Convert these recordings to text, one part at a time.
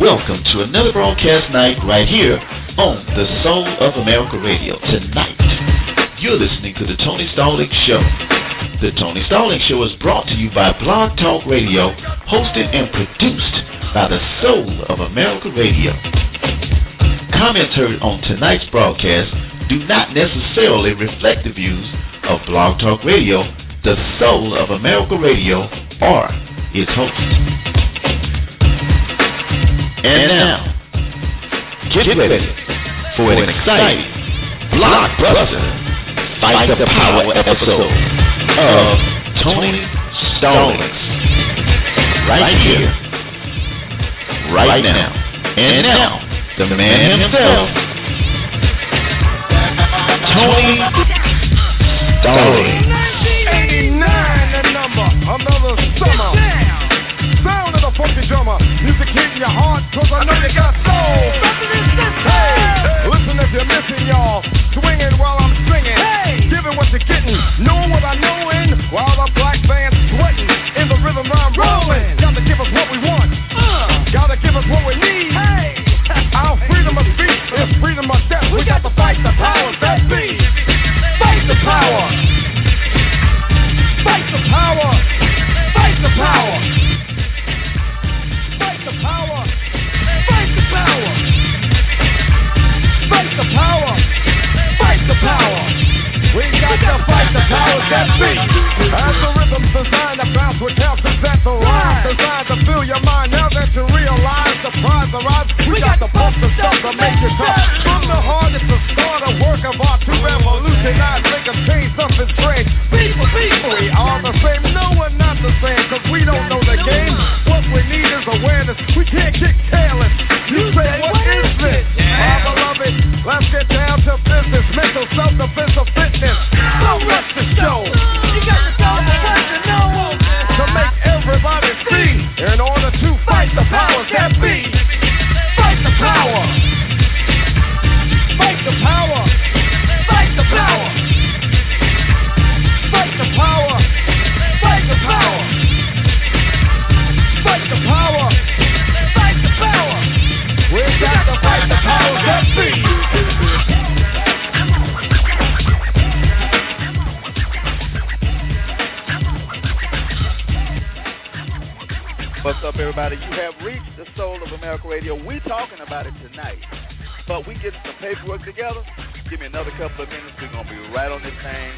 Welcome to another broadcast night right here on the Soul of America Radio. Tonight, you're listening to the Tony Stallings Show. The Tony Stallings Show is brought to you by Blog Talk Radio, hosted and produced by the Soul of America Radio. Comments heard on tonight's broadcast do not necessarily reflect the views of Blog Talk Radio, the Soul of America Radio, or its host. And now, get ready for an exciting blockbuster Fight the Power episode of Tony Stallings. Right here, right now. And now, the man himself, Tony Stallings. 89 the number, another summer. Sound of the funky drummer, music hit your heart, cause I know you got soul. Hey, listen if you're missing, y'all. Swinging while I'm singing. Hey, giving what you're getting, knowing what I knowin'. While the black band's sweating, in the rhythm I'm rolling. Gotta give us what we want, gotta give us what we need. Hey, our freedom of speech is freedom of death. We got to fight the powers that be. Fight the power. Fight the power. Fight the power. Power. Fight the power. Fight the power. Fight the power. We got to fight the power that be. Algorithms designed to bounce with health and that's alive. Designed to fill your mind now that you realize the prize arrives. We got to pump the stuff to make you tough. From the heart it's the start of work of art to revolutionize, make a change, something strange. People, we are the same. No, we're not the same, cause we don't know the game. What we need is awareness. We can't get careless. You say, what is this? Yeah. My beloved, let's get down to business. Mental self-defense of fitness. So let's just show. You got to show the person know. To make everybody see. In order to fight the powers that be. Fight the power. Fight the power. Fight the power. Fight the power. Fight the power. Fight the power. Fight the power. We've got to fight the power that be. What's up, everybody? You have reached the Soul of America Radio. We're talking about it tonight. But we get some paperwork together. Give me another couple of minutes. We're going to be right on this thing.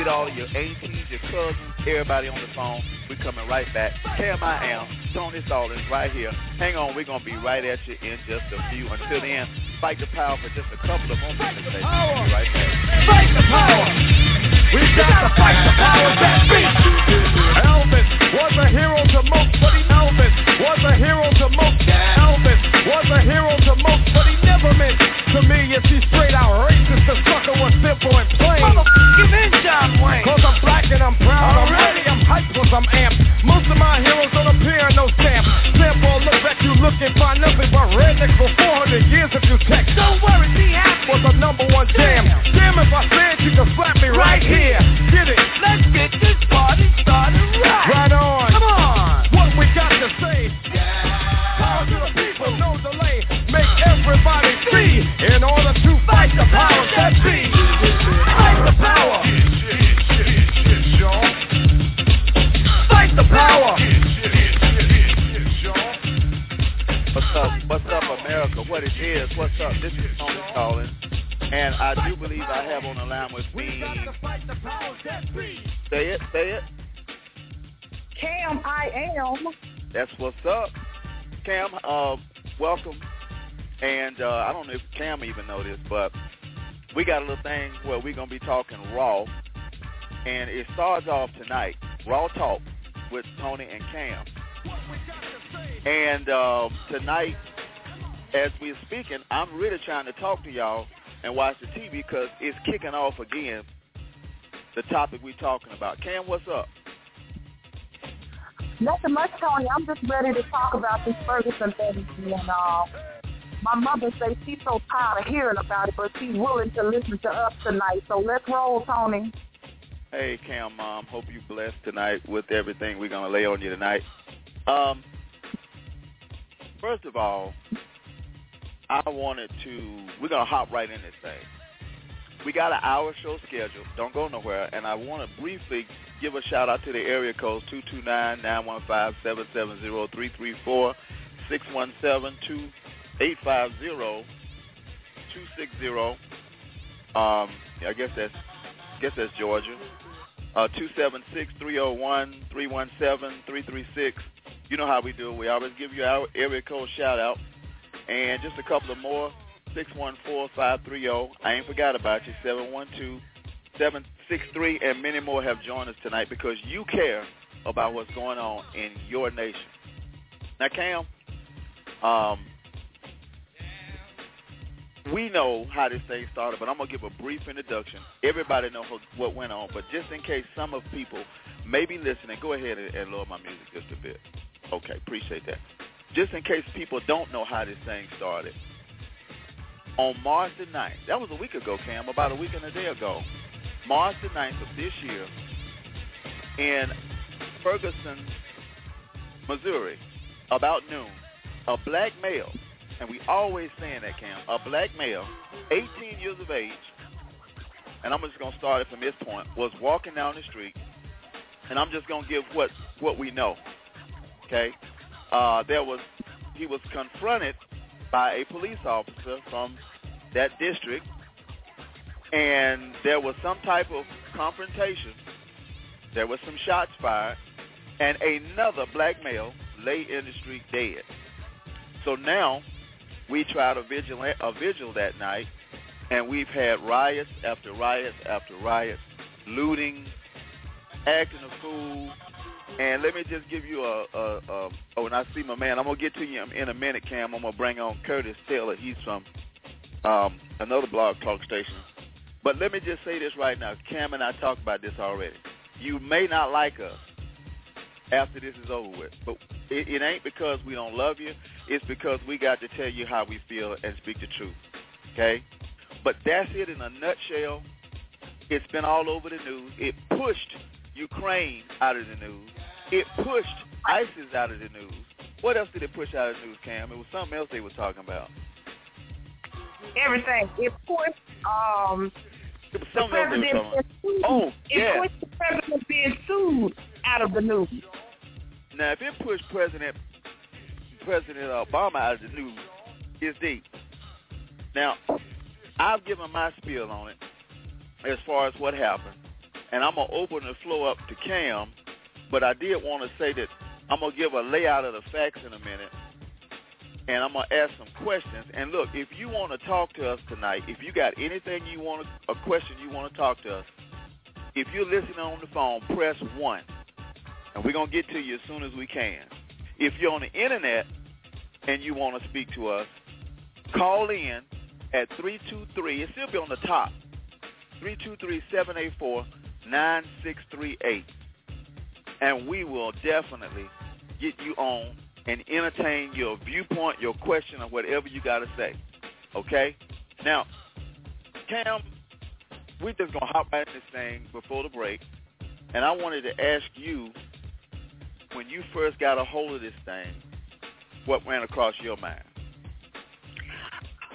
Get all your aunties, your cousins, everybody on the phone. We're coming right back. Cam, I am. Tony Stallings right here. Hang on. We're going to be right at you in just a few. Until then, fight the power for just a couple of moments. Fight the power. We'll be right back. Fight the power. We've got to fight the power that be. Elvis was a hero to most, but he Elvis was a hero to most. Elvis was a hero to most, but he never meant to me. If he's straight out racist, the sucker was simple and plain. Motherfucking in John Wayne. Cause I'm black and I'm proud. Already I'm hyped cause I'm amped. Most of my heroes don't appear in no stamp. Sample look back, you look and find nothing but rednecks for 400 years if you text. Don't worry, be happy. Was the number one jam. Damn if I said you can slap me right here. Get it. Let's get this party started right. Right on. Come on. What we got to say. Power to the people, no delay. Make everybody see. In order to fight the power that be. Fight the power. Fight the power. What's up, America? What it is? What's up? This is Tony Stallings, and I do believe I have on the line with me. Say it. Cam, I am. That's what's up. Cam, welcome. And I don't know if Cam even know this, but we got a little thing where we're going to be talking Raw, and it starts off tonight, Raw Talk with Tony and Cam. And tonight, as we're speaking, I'm really trying to talk to y'all and watch the TV because it's kicking off again, the topic we're talking about. Cam, what's up? Nothing much, Tony. I'm just ready to talk about this Ferguson thing. And my mother says she's so tired of hearing about it, but she's willing to listen to us tonight. So let's roll, Tony. Hey, Cam, Mom. Hope you're blessed tonight with everything we're going to lay on you tonight. First of all, we're going to hop right in this thing. We got an hour show scheduled. Don't go nowhere. And I want to briefly give a shout-out to the area codes, 229-915-770-334, 617-850-260. I guess that's Georgia. 276-301-317-336. You know how we do. We always give you our area code shout-out. And just a couple of more, 614-530. I ain't forgot about you, 712-763. And many more have joined us tonight because you care about what's going on in your nation. Now, Cam, we know how this thing started, but I'm going to give a brief introduction. Everybody knows what went on, but just in case some of people may be listening, go ahead and lower my music just a bit. Okay, appreciate that. Just in case people don't know how this thing started, on March the 9th, that was a week ago, Cam, about a week and a day ago, March the 9th of this year in Ferguson, Missouri, about noon, a black male, and we always saying that, Cam, a black male, 18 years of age, and I'm just going to start it from this point, was walking down the street, and I'm just going to give what we know, okay? He was confronted by a police officer from that district, and there was some type of confrontation. There was some shots fired, and another black male lay in the street dead. So now we tried a vigil that night, and we've had riots after riots after riots, looting, acting a fool. And let me just give you and I see my man. I'm going to get to you in a minute, Cam. I'm going to bring on Curtis Taylor. He's from another blog talk station. But let me just say this right now. Cam and I talked about this already. You may not like us after this is over with, but it ain't because we don't love you. It's because we got to tell you how we feel and speak the truth, okay? But that's it in a nutshell. It's been all over the news. It pushed Ukraine out of the news. It pushed ISIS out of the news. What else did it push out of the news, Cam? It was something else they were talking about. Everything. It pushed the president being sued. Oh, yeah. It pushed the president being sued out of the news. Now, if it pushed President Obama out of the news, it's deep. Now, I've given my spiel on it as far as what happened. And I'm going to open the floor up to Cam, but I did want to say that I'm going to give a layout of the facts in a minute, and I'm going to ask some questions. And, look, if you want to talk to us tonight, if you got anything you want, a question you want to talk to us, if you're listening on the phone, press 1, and we're going to get to you as soon as we can. If you're on the Internet and you want to speak to us, call in at 323. It still be on the top, 323-784-9638, and we will definitely get you on and entertain your viewpoint, your question, or whatever you got to say, okay? Now, Cam, we're just going to hop right in this thing before the break, and I wanted to ask you, when you first got a hold of this thing, what ran across your mind?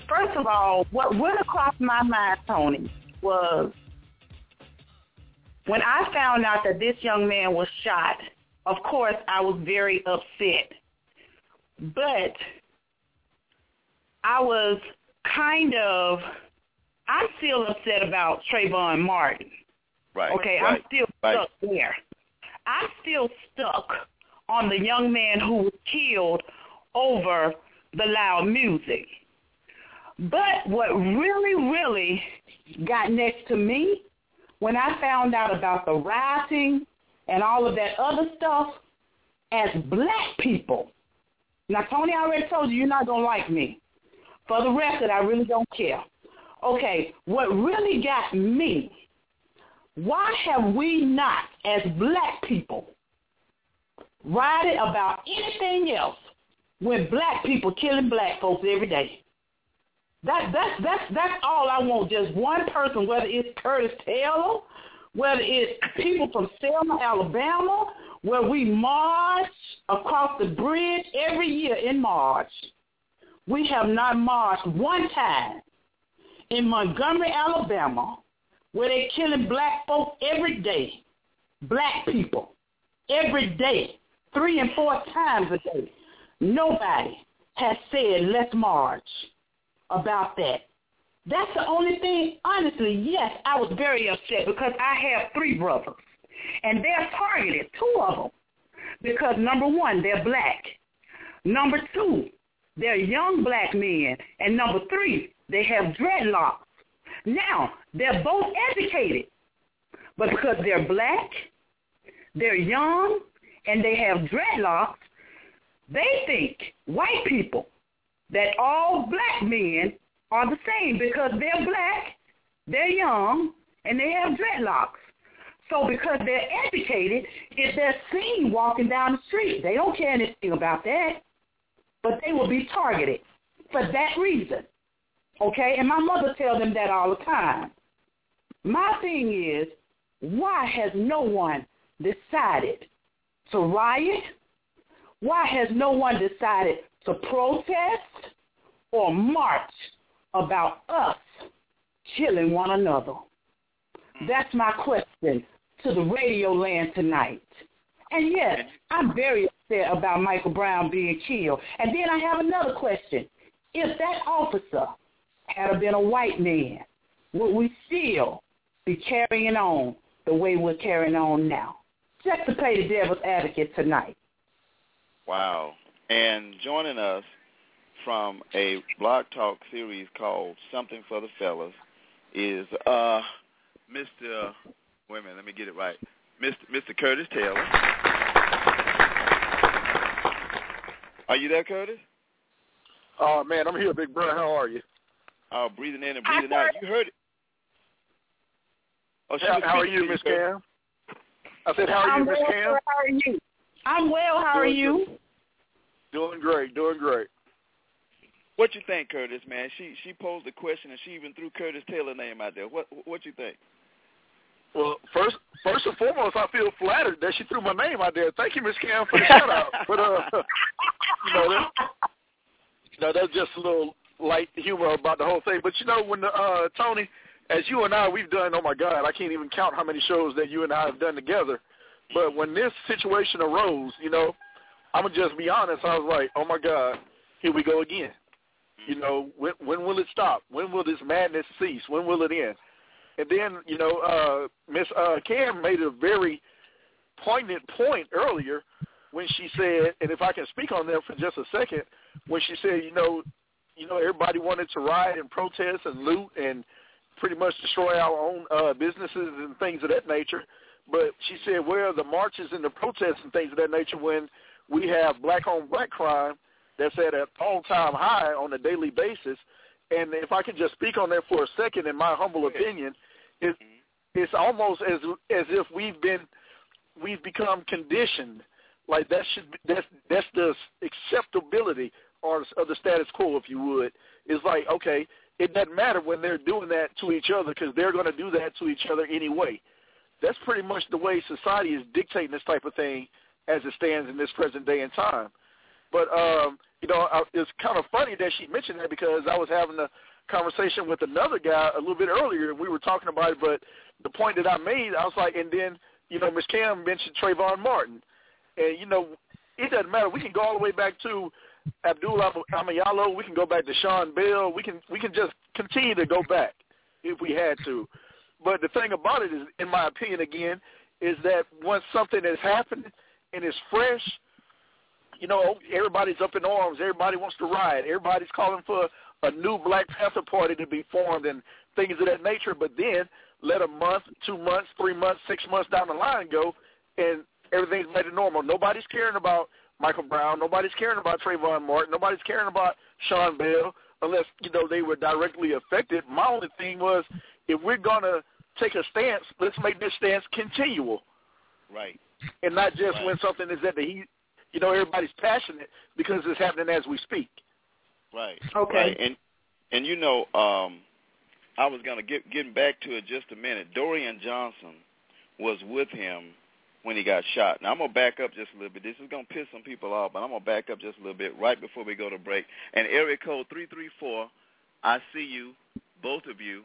First of all, what went across my mind, Tony, was when I found out that this young man was shot, of course, I was very upset. But I was I'm still upset about Trayvon Martin. Right. Okay, right, I'm still stuck there. I'm still stuck on the young man who was killed over the loud music. But what really, really got next to me, when I found out about the rioting and all of that other stuff, as black people, Now, Tony, I already told you, you're not going to like me. For the record, I really don't care. Okay, what really got me, why have we not, as black people, rioted about anything else when black people killing black folks every day? That's all I want, just one person, whether it's Curtis Taylor, whether it's people from Selma, Alabama, where we march across the bridge every year in March. We have not marched one time in Montgomery, Alabama, where they're killing black folk every day, black people, every day, 3 and 4 times a day. Nobody has said, let's march about that. That's the only thing. Honestly, yes, I was very upset because I have 3 brothers, and they're targeted, 2 of them, because, number 1, they're black. Number 2, they're young black men. And number 3, they have dreadlocks. Now, they're both educated, but because they're black, they're young, and they have dreadlocks, they think, white people, that all black men are the same because they're black, they're young, and they have dreadlocks. So because they're educated, if they're seen walking down the street, they don't care anything about that, but they will be targeted for that reason. Okay, and my mother tells them that all the time. My thing is, why has no one decided to riot? Why has no one decided to protest or march about us killing one another? That's my question to the radio land tonight. And yes, I'm very upset about Michael Brown being killed. And then I have another question. If that officer had been a white man, would we still be carrying on the way we're carrying on now? Just to play the devil's advocate tonight. Wow. And joining us from a Blog Talk series called Something for the Fellas is Mr. Wait a minute, let me get it right. Mr. Curtis Taylor. Are you there, Curtis? Oh, man, I'm here, big brother. How are you? Oh, breathing in and breathing out. You heard it. Oh, how are you, Miss Cam? I said, how are you, Miss Cam? How are you? I'm well. How are you? Doing great. Doing great. What you think, Curtis? Man, she posed a question and she even threw Curtis Taylor's name out there. What you think? Well, first and foremost, I feel flattered that she threw my name out there. Thank you, Miss Cam, for the shout out. But that's just a little light humor about the whole thing. But you know, when Tony, as you and I, we've done, oh my God, I can't even count how many shows that you and I have done together. But when this situation arose, you know, I'm gonna just be honest. I was like, oh my God, here we go again. You know, when will it stop? When will this madness cease? When will it end? And then, you know, Miss Cam made a very poignant point earlier when she said, and if I can speak on that for just a second, when she said, you know, everybody wanted to riot and protest and loot and pretty much destroy our own businesses and things of that nature. But she said, where are the marches and the protests and things of that nature when we have black-on-black crime that's at an all-time high on a daily basis? And if I could just speak on that for a second, in my humble opinion, it's almost as if we've become conditioned. Like that's the acceptability of the status quo, if you would. It's like, okay, it doesn't matter when they're doing that to each other because they're going to do that to each other anyway. That's pretty much the way society is dictating this type of thing as it stands in this present day and time. But, you know, it's kind of funny that she mentioned that because I was having a conversation with another guy a little bit earlier, and we were talking about it, but the point that I made, I was like, and then, you know, Ms. Cam mentioned Trayvon Martin. And, you know, it doesn't matter. We can go all the way back to Abdullah Amialo. We can go back to Sean Bell. We can just continue to go back if we had to. But the thing about it is, in my opinion, again, is that once something has happened and it's fresh, you know, everybody's up in arms. Everybody wants to riot. Everybody's calling for a new Black Panther Party to be formed and things of that nature. But then let a month, 2 months, 3 months, 6 months down the line go, and everything's back to normal. Nobody's caring about Michael Brown. Nobody's caring about Trayvon Martin. Nobody's caring about Sean Bell unless, you know, they were directly affected. My only thing was, if we're going to take a stance, let's make this stance continual. Right. And not just when something is at the heat. You know, everybody's passionate because it's happening as we speak. Right. Okay. Right. And you know, I was going to get back to it just a minute. Dorian Johnson was with him when he got shot. Now, I'm going to back up just a little bit. This is going to piss some people off, but I'm going to back up just a little bit right before we go to break. And area code 334, I see you, both of you,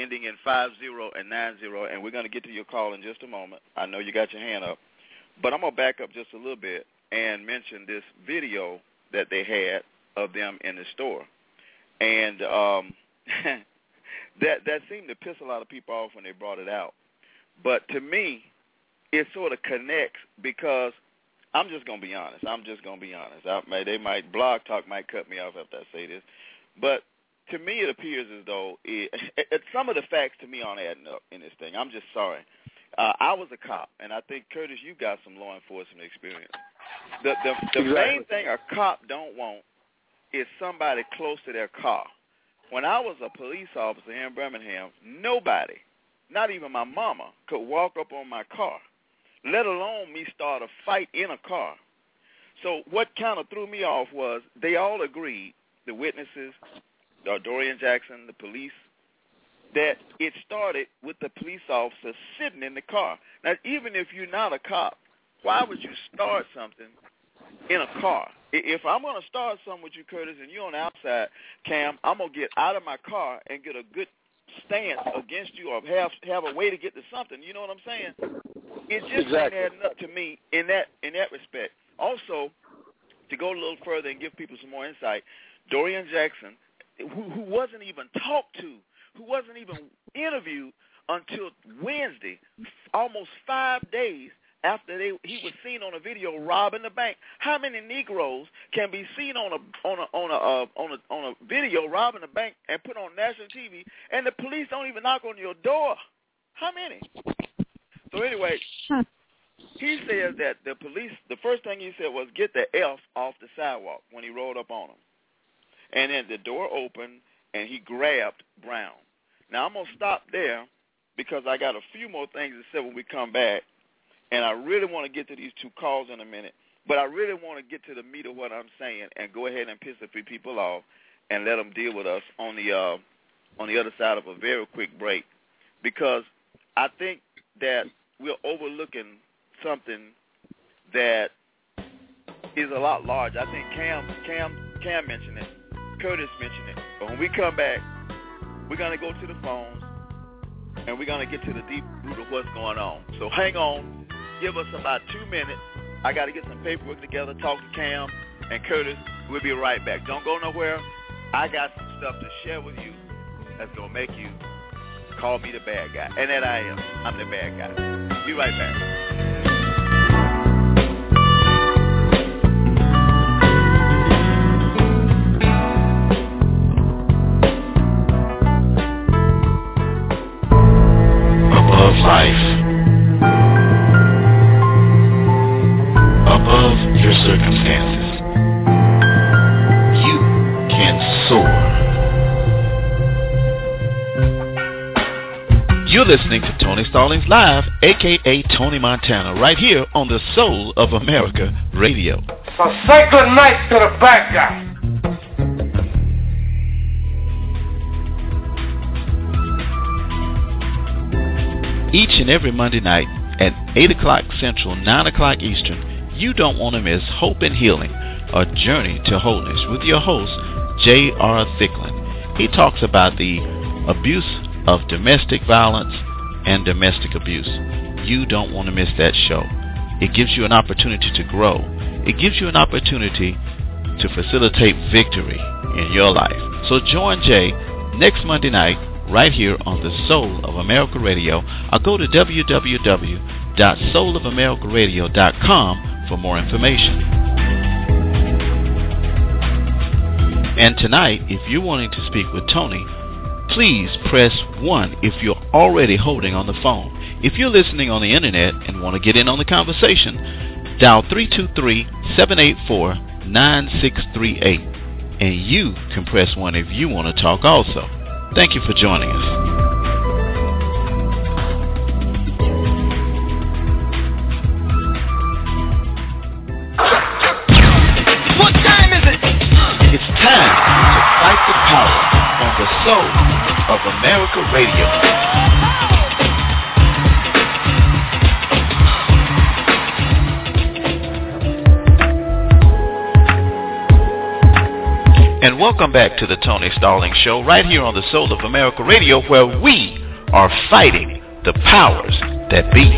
ending in 50 and 90, and we're going to get to your call in just a moment. I know you got your hand up. But I'm going to back up just a little bit and mention this video that they had of them in the store. And that seemed to piss a lot of people off when they brought it out. But to me, it sort of connects because I'm just going to be honest. Blog Talk might cut me off after I say this. But to me, it appears as though some of the facts to me aren't adding up in this thing. I'm just sorry. I was a cop, and I think, Curtis, you got some law enforcement experience. The main thing a cop don't want is somebody close to their car. When I was a police officer here in Birmingham, nobody, not even my mama, could walk up on my car, let alone me start a fight in a car. So what kind of threw me off was they all agreed, the witnesses, Dorian Jackson, the police, that it started with the police officer sitting in the car. Now, even if you're not a cop, why would you start something in a car? If I'm going to start something with you, Curtis, and you're on the outside, Cam, I'm going to get out of my car and get a good stance against you or have a way to get to something. You know what I'm saying? It just ain't adding up to me in that respect. Also, to go a little further and give people some more insight, Dorian Jackson, who wasn't even talked to, who wasn't even interviewed until Wednesday, almost 5 days after he was seen on a video robbing the bank. How many Negroes can be seen on a video robbing a bank and put on national TV, and the police don't even knock on your door? How many? So anyway, he says that the police, the first thing he said was get the F off the sidewalk when he rolled up on him, and then the door opened and he grabbed Brown. Now, I'm going to stop there because I got a few more things to say when we come back, and I really want to get to these two calls in a minute, but I really want to get to the meat of what I'm saying and go ahead and piss a few people off and let them deal with us on the other side of a very quick break, because I think that we're overlooking something that is a lot larger. I think Cam mentioned it. Curtis mentioned it. But when we come back, we're going to go to the phones, and we're going to get to the deep root of what's going on. So hang on. Give us about 2 minutes. I got to get some paperwork together, talk to Cam and Curtis. We'll be right back. Don't go nowhere. I got some stuff to share with you that's going to make you call me the bad guy. And that I am. I'm the bad guy. Be right back. Life above your circumstances, you can soar. You're listening to Tony Stallings Live, aka Tony Montana, right here on the Soul of America Radio. So say good night to the bad guy. Each and every Monday night at 8 o'clock Central, 9 o'clock Eastern, you don't want to miss Hope and Healing, a journey to wholeness with your host, J.R. Thicklin. He talks about the abuse of domestic violence and domestic abuse. You don't want to miss that show. It gives you an opportunity to grow. It gives you an opportunity to facilitate victory in your life. So join Jay next Monday night, right here on the Soul of America Radio, or go to www.soulamericaradio.com for more information. And tonight, if you're wanting to speak with Tony, please press 1 if you're already holding on the phone. If you're listening on the internet and want to get in on the conversation, Dial 323-784-9638. And you can press 1 if you want to talk also. Thank you for joining us. Soul of America Radio. And welcome back to the Tony Stallings Show, right here on the Soul of America Radio, where we are fighting the powers that be.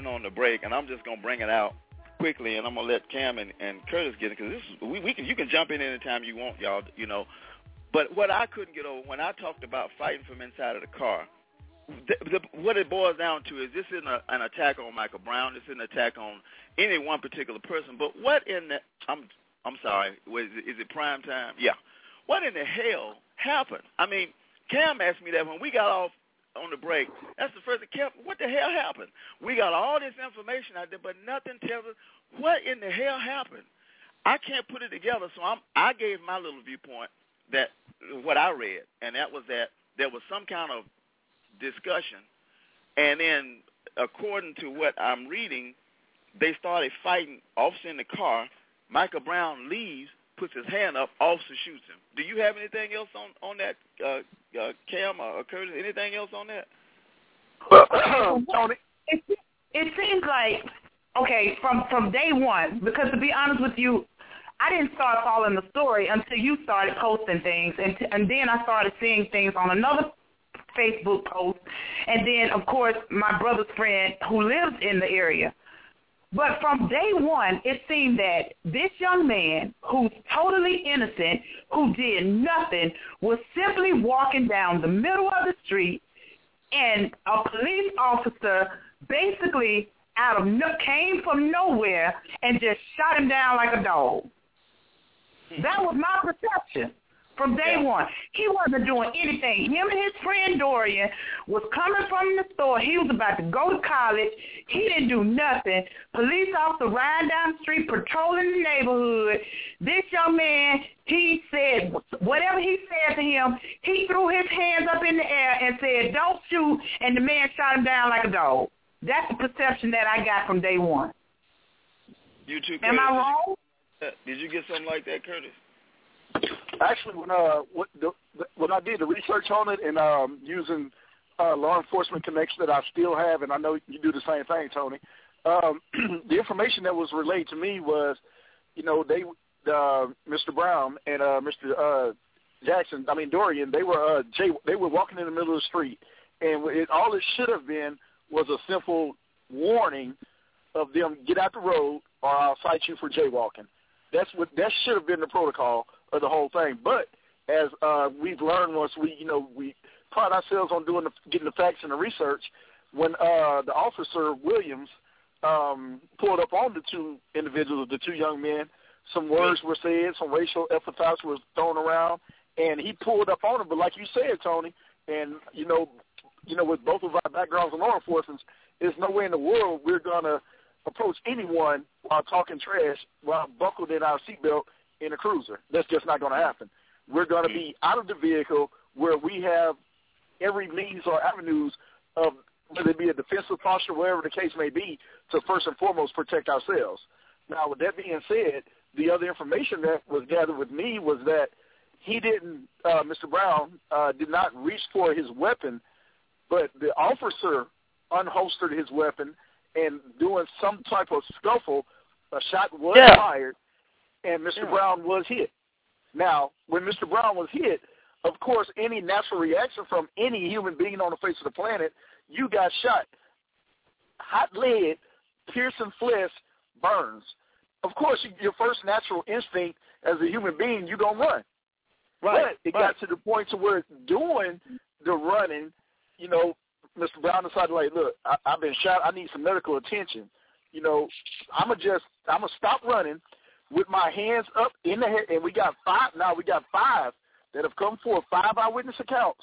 On the break, and I'm just gonna bring it out quickly, and I'm gonna let Cam and Curtis get it, because this is, you can jump in anytime you want, y'all, you know. But what I couldn't get over when I talked about fighting from inside of the car, what it boils down to is this isn't an attack on Michael Brown. This isn't an attack on any one particular person. But what in the I'm sorry, is it prime time? Yeah. What in the hell happened? I mean, Cam asked me that when we got off on the break. That's the first account. What the hell happened? We got all this information out there, but nothing tells us what in the hell happened. I can't put it together, so I gave my little viewpoint, that what I read, and that was that there was some kind of discussion, and then according to what I'm reading, they started fighting. Officer in the car, Michael Brown leaves, puts his hand up, officer shoots him. Do you have anything else on that, Cam or Curtis? Anything else on that? Well, Tony, it seems like, okay, from day one, because to be honest with you, I didn't start following the story until you started posting things, and then I started seeing things on another Facebook post, and then, of course, my brother's friend who lives in the area. But from day one, it seemed that this young man, who's totally innocent, who did nothing, was simply walking down the middle of the street, and a police officer basically came from nowhere and just shot him down like a dog. That was my perception from day one. He wasn't doing anything. Him and his friend Dorian was coming from the store. He was about to go to college. He didn't do nothing. Police officer riding down the street, patrolling the neighborhood. This young man, he said, whatever he said to him, he threw his hands up in the air and said, "Don't shoot," and the man shot him down like a dog. That's the perception that I got from day one. You too, Curtis. Am I wrong? Did you get something like that, Curtis? Actually, when I did the research on it, and using law enforcement connections that I still have, and I know you do the same thing, Tony, the information that was relayed to me was, you know, Mr. Brown and Mr. Jackson, I mean Dorian, they were walking in the middle of the street, and all it should have been was a simple warning of them, get out the road, or I'll cite you for jaywalking. That should have been the protocol of the whole thing. But as we've learned, once we pride ourselves on getting the facts and the research, when the officer Williams pulled up on the two individuals, the two young men, some words were said, some racial epithets were thrown around, and he pulled up on them. But like you said, Tony, and you know, with both of our backgrounds in law enforcement, there's no way in the world we're gonna approach anyone while talking trash, while buckled in our seatbelt in a cruiser. That's just not going to happen. We're going to be out of the vehicle where we have every means or avenues of, whether it be a defensive posture, wherever the case may be, to first and foremost protect ourselves. Now, with that being said, the other information that was gathered with me was that he didn't, Mr. Brown, did not reach for his weapon, but the officer unholstered his weapon, and doing some type of scuffle, a shot was fired, and Mr. Brown was hit. Now, when Mr. Brown was hit, of course, any natural reaction from any human being on the face of the planet, you got shot. Hot lead, piercing flesh, burns. Of course, your first natural instinct as a human being, you're going to run. Right, but it got to the point to where doing the running, you know, Mr. Brown decided, like, look, I've been shot. I need some medical attention. You know, I'm going to stop running with my hands up in the head. And we got five that have come forth, five eyewitness accounts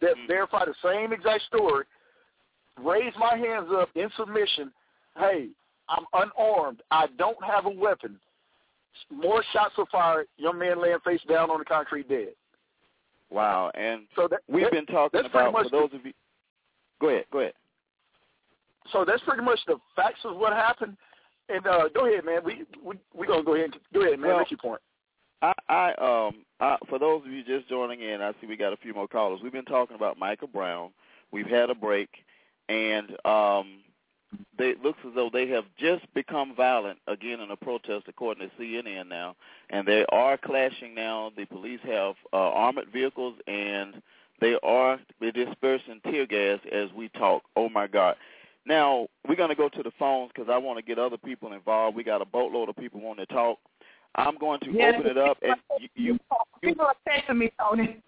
that verify the same exact story. Raise my hands up in submission. Hey, I'm unarmed. I don't have a weapon. More shots were fired. Young man laying face down on the concrete dead. Wow. And so we've been talking about, for those of you. Go ahead. So that's pretty much the facts of what happened. And go ahead, man. We're going to go ahead, man. Well, make your point. I for those of you just joining in, I see we got a few more callers. We've been talking about Michael Brown. We've had a break. And it looks as though they have just become violent again in a protest, according to CNN now. And they are clashing now. The police have armored vehicles, and they are dispersing tear gas as we talk. Oh, my God. Now, we're going to go to the phones because I want to get other people involved. We got a boatload of people wanting to talk. I'm going to open it up. And people are texting me, Tony.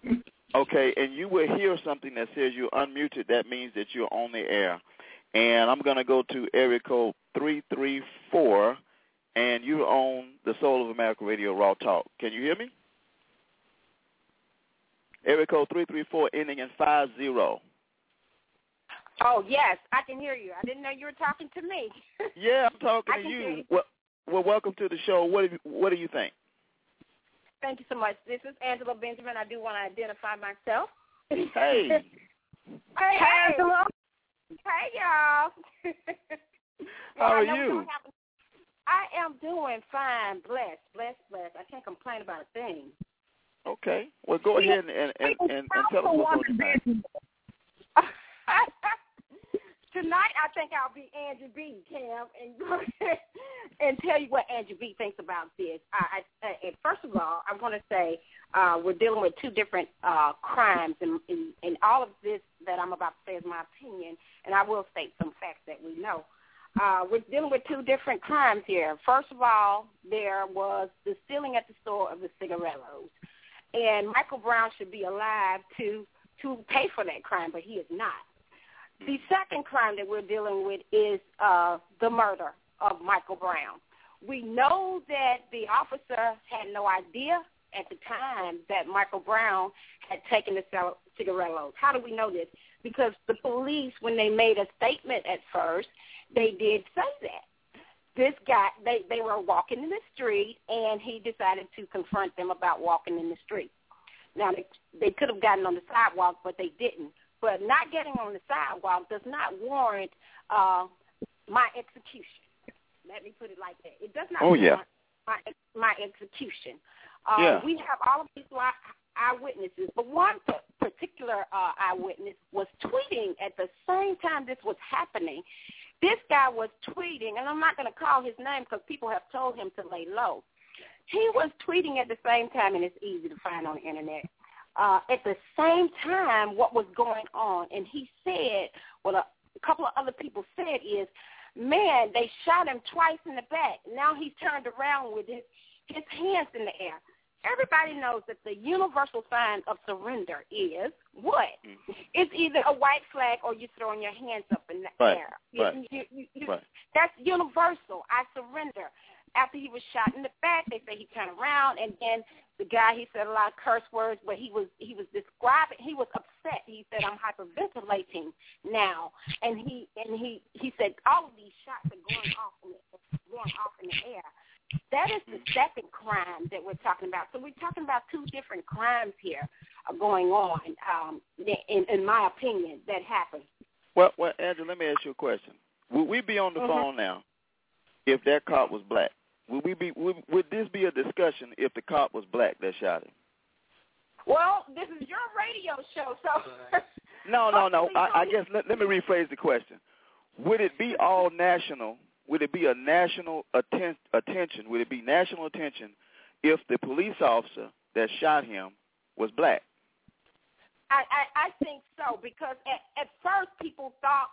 Okay, and you will hear something that says you're unmuted. That means that you're on the air. And I'm going to go to area code 334, and you're on the Soul of America Radio Raw Talk. Can you hear me? Area code 334 ending in 50. Oh, yes, I can hear you. I didn't know you were talking to me. Yeah, I'm talking to you. Well, welcome to the show. What do you think? Thank you so much. This is Angela Benjamin. I do want to identify myself. Hey. Hey, Angela. Hey, y'all. How are you? I am doing fine. Blessed. I can't complain about a thing. Okay. Well, go ahead and tell us what's going on. Tonight, I think I'll be Andrew B. Cam, and tell you what Andrew B. thinks about this. And first of all, I want to say we're dealing with two different crimes, and all of this that I'm about to say is my opinion, and I will state some facts that we know. We're dealing with two different crimes here. First of all, there was the stealing at the store of the cigarillos, and Michael Brown should be alive to pay for that crime, but he is not. The second crime that we're dealing with is the murder of Michael Brown. We know that the officer had no idea at the time that Michael Brown had taken the cigarillos. How do we know this? Because the police, when they made a statement at first, they did say that. This guy, they were walking in the street, and he decided to confront them about walking in the street. Now, they could have gotten on the sidewalk, but they didn't. But not getting on the sidewalk does not warrant my execution. Let me put it like that. It does not warrant my execution. We have all of these eyewitnesses, but one particular eyewitness was tweeting at the same time this was happening. This guy was tweeting, and I'm not going to call his name because people have told him to lay low. He was tweeting at the same time, and it's easy to find on the Internet. At the same time, what was going on, and he said, well, a couple of other people said is, man, they shot him twice in the back. Now he's turned around with his hands in the air. Everybody knows that the universal sign of surrender is what? Mm-hmm. It's either a white flag or you're throwing your hands up in the air. You That's universal. I surrender. After he was shot in the back, they say he turned around, and then the guy, he said a lot of curse words, but he was describing, he was upset. He said, I'm hyperventilating now, and he said all of these shots are going off in the air. That is the second crime that we're talking about. So we're talking about two different crimes here going on, in my opinion, that happened. Well, Andrew, let me ask you a question. Would we be on the phone now if that cop was black? Would this be a discussion if the cop was black that shot him? Well, this is your radio show, so. No. I guess let me rephrase the question. Would it be all national? Would it be a national attention? Would it be national attention if the police officer that shot him was black? I think so, because at first people thought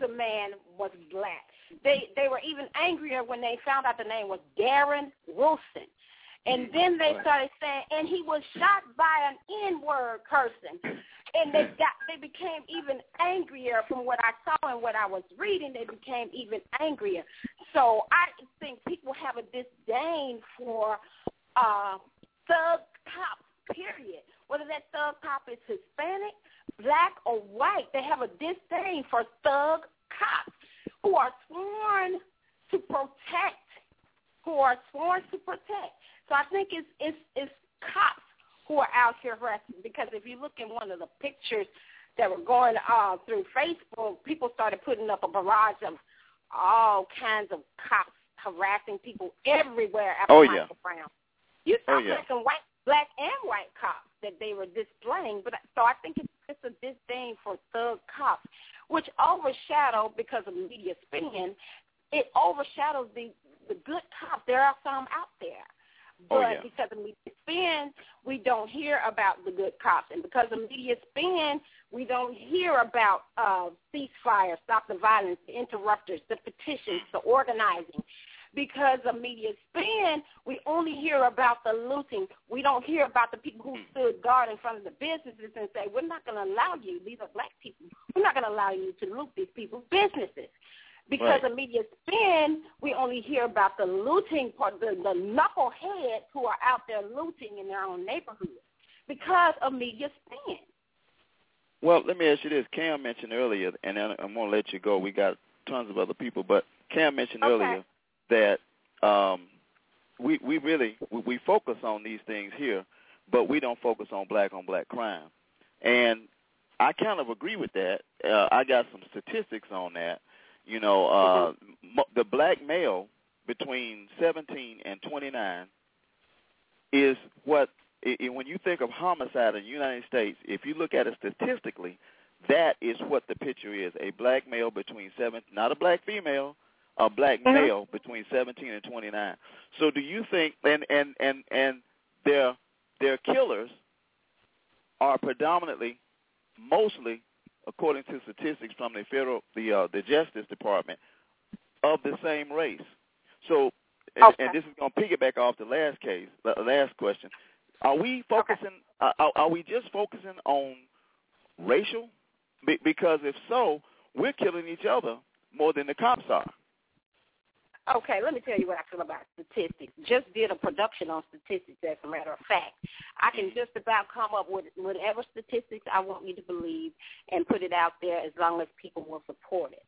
the man was black. They were even angrier when they found out the name was Darren Wilson. And then they started saying, and he was shot by an N-word person. And they became even angrier from what I saw and what I was reading. They became even angrier. So I think people have a disdain for thug cops, period. Whether that thug cop is Hispanic, black, or white, they have a disdain for thug cops who are sworn to protect, So I think it's cops who are out here harassing, because if you look in one of the pictures that were going through Facebook, people started putting up a barrage of all kinds of cops harassing people everywhere after Michael Brown. You saw black and white cops that they were displaying, but so I think it's a disdain for thug cops, which overshadowed, because of media spin, it overshadows the good cops. There are some out there, but because of media spin, we don't hear about the good cops, and because of media spin, we don't hear about ceasefire, stop the violence, the interrupters, the petitions, the organizing. Because of media spin, we only hear about the looting. We don't hear about the people who stood guard in front of the businesses and say, we're not going to allow you, these are black people, we're not going to allow you to loot these people's businesses. Because of media spin, we only hear about the looting part, the knuckleheads who are out there looting in their own neighborhoods because of media spin. Well, let me ask you this. Cam mentioned earlier, and I'm going to let you go. We got tons of other people, but Cam mentioned earlier that we really focus on these things here, but we don't focus on black crime. And I kind of agree with that. I got some statistics on that. You know, the black male between 17 and 29 is when you think of homicide in the United States, if you look at it statistically, that is what the picture is, a black male between not a black female, a black male between 17 and 29. So do you think and their killers are predominantly, mostly, according to statistics from the the Justice Department, of the same race? So and this is going to piggyback off the last question. Are we focusing? Are we just focusing on racial? Because if so, we're killing each other more than the cops are. Okay, let me tell you what I feel about statistics. Just did a production on statistics, as a matter of fact. I can just about come up with whatever statistics I want you to believe and put it out there as long as people will support it.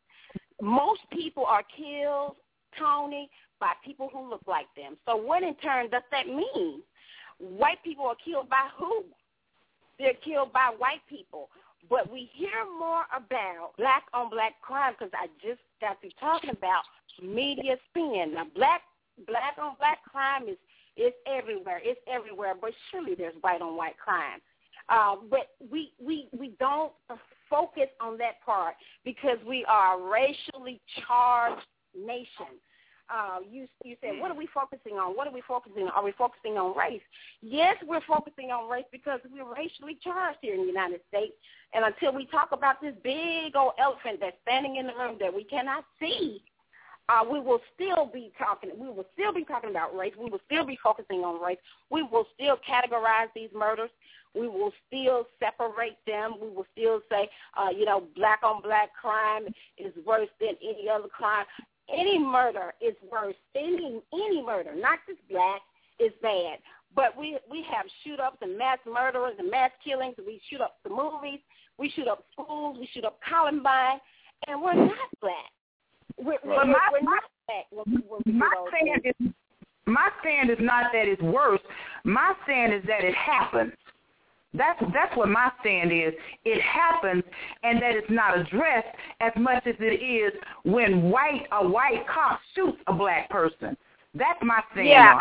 Most people are killed, Tony, by people who look like them. So what in turn does that mean? White people are killed by who? They're killed by white people. But we hear more about black-on-black crime because I just got through talking about media spin. Now, black-on-black crime is everywhere. It's everywhere, but surely there's white-on-white crime. But we don't focus on that part because we are a racially charged nation. You said, what are we focusing on? What are we focusing on? Are we focusing on race? Yes, we're focusing on race because we're racially charged here in the United States. And until we talk about this big old elephant that's standing in the room that we cannot see, we will still be talking about race. We will still be focusing on race. We will still categorize these murders. We will still separate them. We will still say, black-on-black crime is worse than any other crime. Any murder is worse. Any murder, not just black, is bad. But we have shoot-ups and mass murderers and mass killings. We shoot up the movies. We shoot up schools. We shoot up Columbine. And we're not black. My stand is not that it's worse. My stand is that it happens. That's what my stand is. It happens, and that it's not addressed as much as it is when a white cop shoots a black person. That's my stand. Yeah,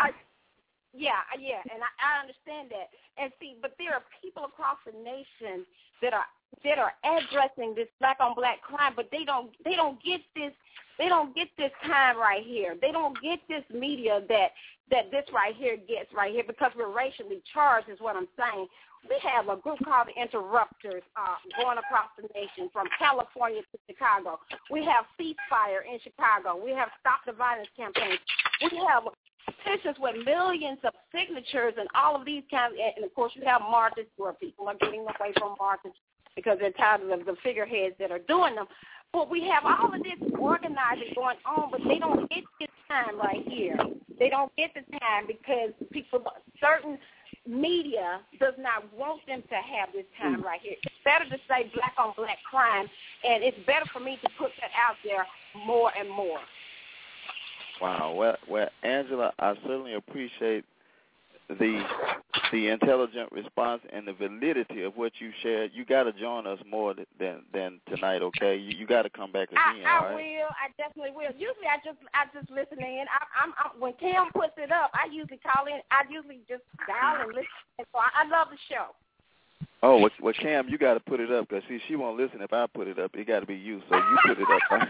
Yeah, and I understand that. And see, but there are people across the nation that are addressing this black on black crime, but they don't get this time right here. They don't get this media that this right here gets right here, because we're racially charged is what I'm saying. We have a group called the Interrupters going across the nation from California to Chicago. We have Ceasefire in Chicago. We have Stop the Violence campaigns. We have petitions with millions of signatures and all of these kinds. And, of course, you have marches where people are getting away from marches because they're tired of the figureheads that are doing them. But we have all of this organizing going on, but they don't get this time right here. They don't get the time because people, certain media does not want them to have this time right here. It's better to say black on black crime, and it's better for me to put that out there more and more. Wow. Well, Angela, I certainly appreciate the intelligent response and the validity of what you shared. You got to join us more than tonight, okay? You got to come back again. I will. I definitely will. Usually, I just listen in. I'm when Cam puts it up, I usually call in. I usually just dial and listen. And so I love the show. Oh, well, Cam, you got to put it up because she won't listen if I put it up. It got to be you, so you put it up.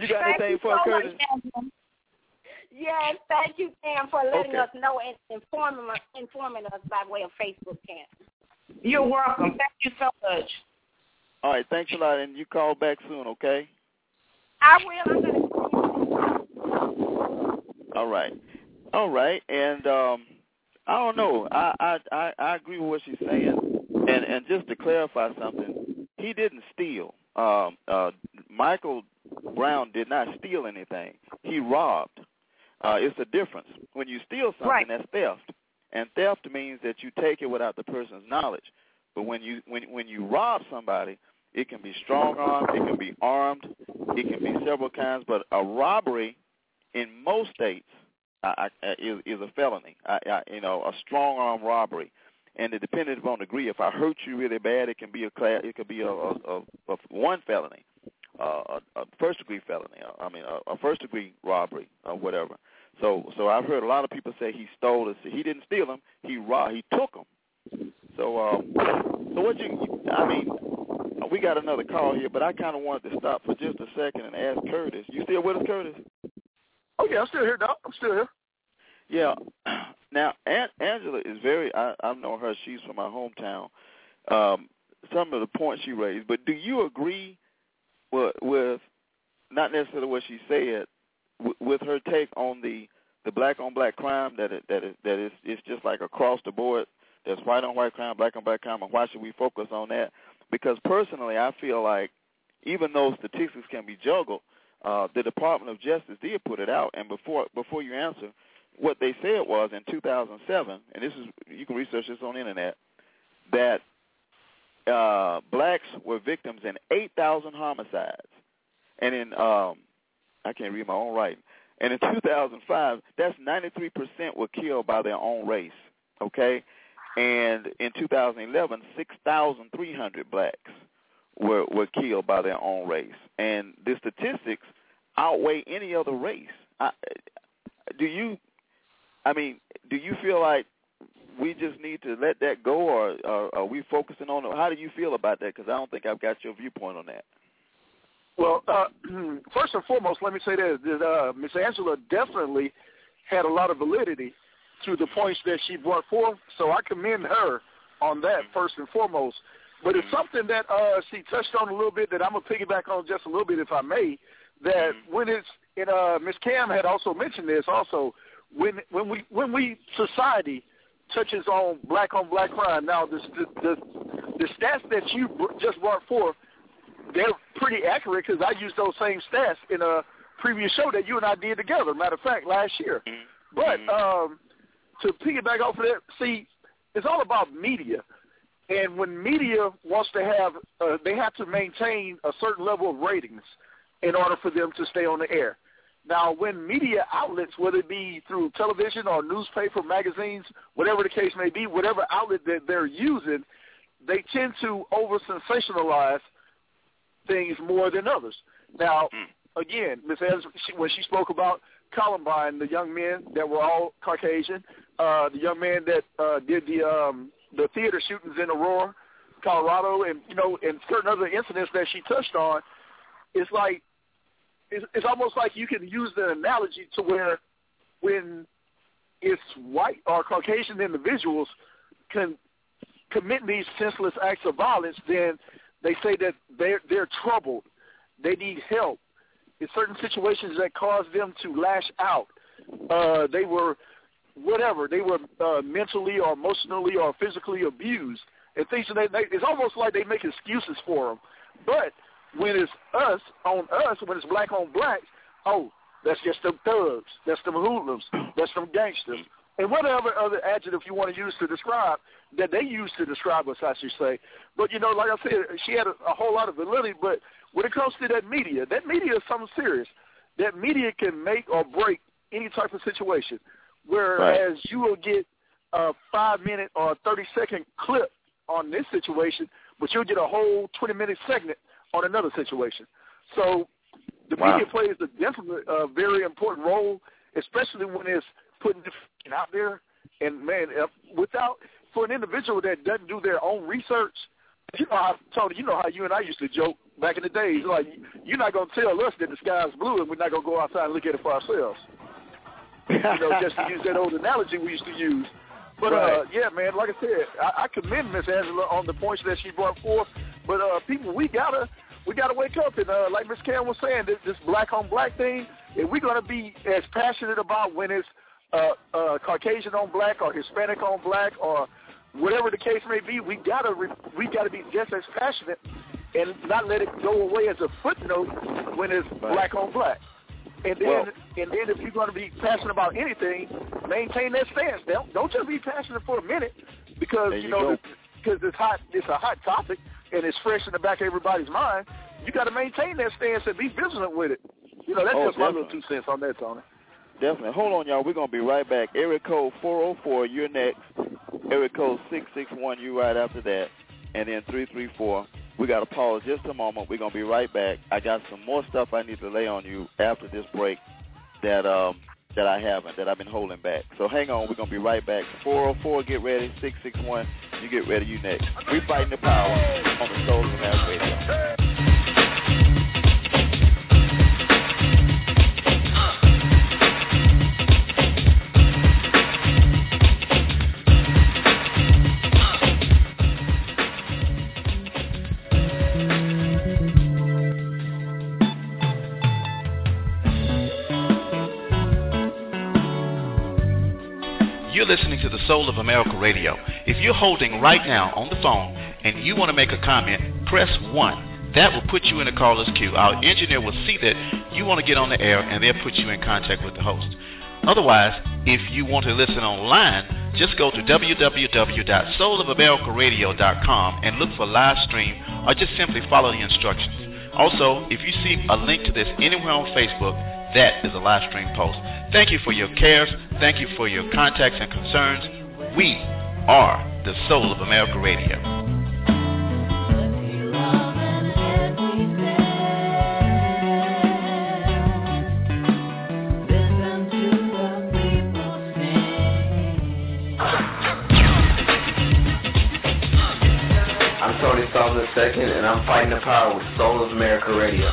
You got anything for Curtis? Yes, thank you, Cam, for letting us know and informing us by way of Facebook, Cam. You're welcome. Thank you so much. All right, thanks a lot, and you call back soon, okay? I will. I'm going to call you. All right, and I don't know. I agree with what she's saying, and just to clarify something, he didn't steal. Michael Brown did not steal anything. He robbed. It's a difference. When you steal something, right, that's theft. And theft means that you take it without the person's knowledge. But when you rob somebody, it can be strong-armed, it can be armed, it can be several kinds. But a robbery in most states is a felony, a strong-arm robbery. And it depended upon the degree. If I hurt you really bad, it can be a one felony, a first-degree felony. A first-degree robbery or whatever. So I've heard a lot of people say he stole us. He didn't steal them. He robbed. He took them. So what you? I mean, we got another call here, but I kind of wanted to stop for just a second and ask Curtis. You still with us, Curtis? Oh yeah, I'm still here, Doc. I'm still here. Yeah. Now, Angela is I know her. She's from my hometown. Some of the points she raised, but do you agree with not necessarily what she said, with her take on the black on black crime that it's just like across the board? There's white on white crime, black on black crime, and why should we focus on that? Because personally, I feel like even though statistics can be juggled, the Department of Justice did put it out, and before you answer. What they said was in 2007, and this is, you can research this on the internet, that blacks were victims in 8,000 homicides, and in I can't read my own writing. And in 2005, that's 93% were killed by their own race. Okay, and in 2011, 6,300 blacks were killed by their own race, and the statistics outweigh any other race. Do you feel like we just need to let that go, or are we focusing on it? How do you feel about that? Because I don't think I've got your viewpoint on that. Well, first and foremost, let me say that Ms. Angela definitely had a lot of validity to the points that she brought forth, so I commend her on that first and foremost. But it's something that she touched on a little bit that I'm going to piggyback on just a little bit, if I may, that when it's – and Ms. Cam had also mentioned this also – When society touches on black crime, now the stats that you just brought forth, they're pretty accurate because I used those same stats in a previous show that you and I did together. Matter of fact, last year. Mm-hmm. But to piggyback off of that, see, it's all about media, and when media wants to have, they have to maintain a certain level of ratings in order for them to stay on the air. Now, when media outlets, whether it be through television or newspaper, magazines, whatever the case may be, whatever outlet that they're using, they tend to over-sensationalize things more than others. Now, again, Ms. Evans, when she spoke about Columbine, the young men that were all Caucasian, the young man that did the theater shootings in Aurora, Colorado, and you know, and certain other incidents that she touched on, it's like it's almost like you can use the analogy to where when it's white or Caucasian individuals can commit these senseless acts of violence, then they say that they're troubled, they need help. In certain situations that caused them to lash out, they were whatever, they were mentally or emotionally or physically abused. And things that it's almost like they make excuses for them. But when it's us on us, when it's black on blacks, oh, that's just them thugs, that's them hoodlums, that's them gangsters, and whatever other adjective you want to use to describe that they use to describe us, I should say. But, you know, like I said, she had a whole lot of validity, but when it comes to that media is something serious. That media can make or break any type of situation, whereas you will get a 5-minute or 30-second clip on this situation, but you'll get a whole 20-minute segment on another situation. So the media plays a definitely very important role, especially when it's putting information out there. And, man, for an individual that doesn't do their own research, you know how, Tony, you know how you and I used to joke back in the days, like, you're not going to tell us that the sky's blue and we're not going to go outside and look at it for ourselves. You know, just to use that old analogy we used to use. But, yeah, man, like I said, I commend Miss Angela on the points that she brought forth. But, people, we gotta wake up. And like Miss Cam was saying, this black-on-black thing, if we're going to be as passionate about when it's Caucasian on black or Hispanic on black or whatever the case may be, we gotta be just as passionate and not let it go away as a footnote when it's black-on-black. And then if you're going to be passionate about anything, maintain that stance. Don't just be passionate for a minute, because you know, because it's hot. It's a hot topic, and it's fresh in the back of everybody's mind. You got to maintain that stance and be vigilant with it. You know, that's just my little 2 cents on that, Tony. Definitely. Hold on, y'all. We're going to be right back. Area code 404. You're next. Area code 661. You right after that, and then 334. We got to pause just a moment. We're going to be right back. I got some more stuff I need to lay on you after this break that I've been holding back. So hang on. We're going to be right back. 404, get ready. 661, you get ready. You next. We fighting the power on the Soul of America Radio. You're listening to the Soul of America Radio. If you're holding right now on the phone and you want to make a comment, press 1. That will put you in the caller's queue. Our engineer will see that you want to get on the air, and they'll put you in contact with the host. Otherwise, if you want to listen online, just go to www.soulofamericaradio.com and look for live stream, or just simply follow the instructions. Also, if you see a link to this anywhere on Facebook, that is a live stream post. Thank you for your cares. Thank you for your contacts and concerns. We are the Soul of America Radio. I'm Tony Stallings II, and I'm fighting the power with Soul of America Radio.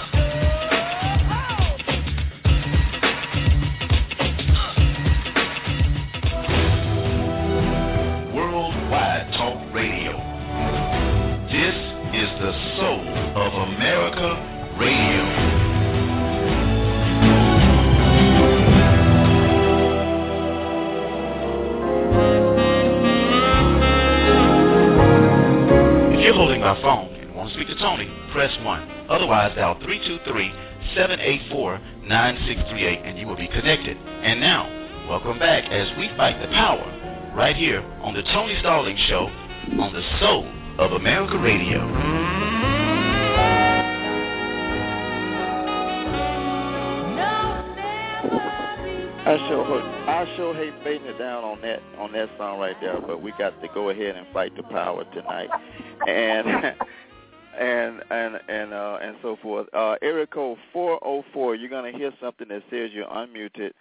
Press 1. Otherwise, dial 323-784-9638, and you will be connected. And now, welcome back as we fight the power right here on the Tony Stallings Show on the Soul of America Radio. I sure hate fading it down on that song right there, but we got to go ahead and fight the power tonight. And and so forth. Area code 404. You're gonna hear something that says you're unmuted,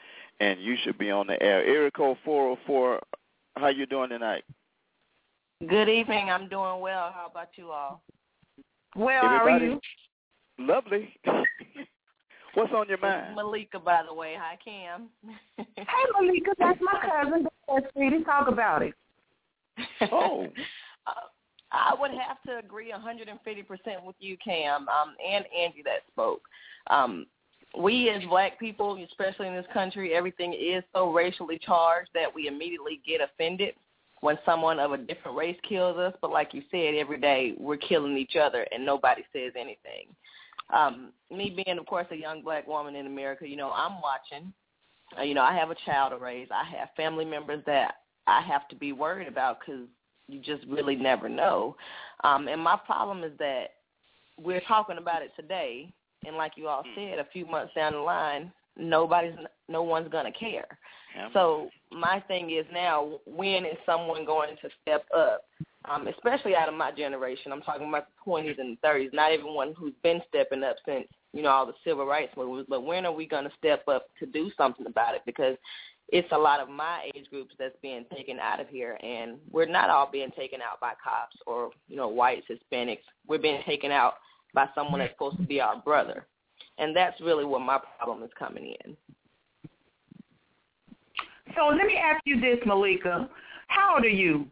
and you should be on the air. Area code 404. How you doing tonight? Good evening. I'm doing well. How about you all? Well, everybody, how are you? Lovely. What's on your mind? Malika, by the way. Hi, Cam. Hey, Malika. That's my cousin. That's sweetie. Talk about it. Oh. I would have to agree 150% with you, Cam, and Angie that spoke. We as black people, especially in this country, everything is so racially charged that we immediately get offended when someone of a different race kills us. But like you said, every day we're killing each other and nobody says anything. Me being, of course, a young black woman in America, I'm watching. I have a child to raise. I have family members that I have to be worried about because you just really never know. And my problem is that we're talking about it today, and like you all said, a few months down the line, no one's going to care. Yeah. So my thing is now, when is someone going to step up? Especially out of my generation. I'm talking about the 20s and 30s, not everyone who's been stepping up since, all the civil rights movements. But when are we going to step up to do something about it? Because it's a lot of my age groups that's being taken out of here, and we're not all being taken out by cops or, whites, Hispanics. We're being taken out by someone that's supposed to be our brother. And that's really where my problem is coming in. So let me ask you this, Malika. How old are you?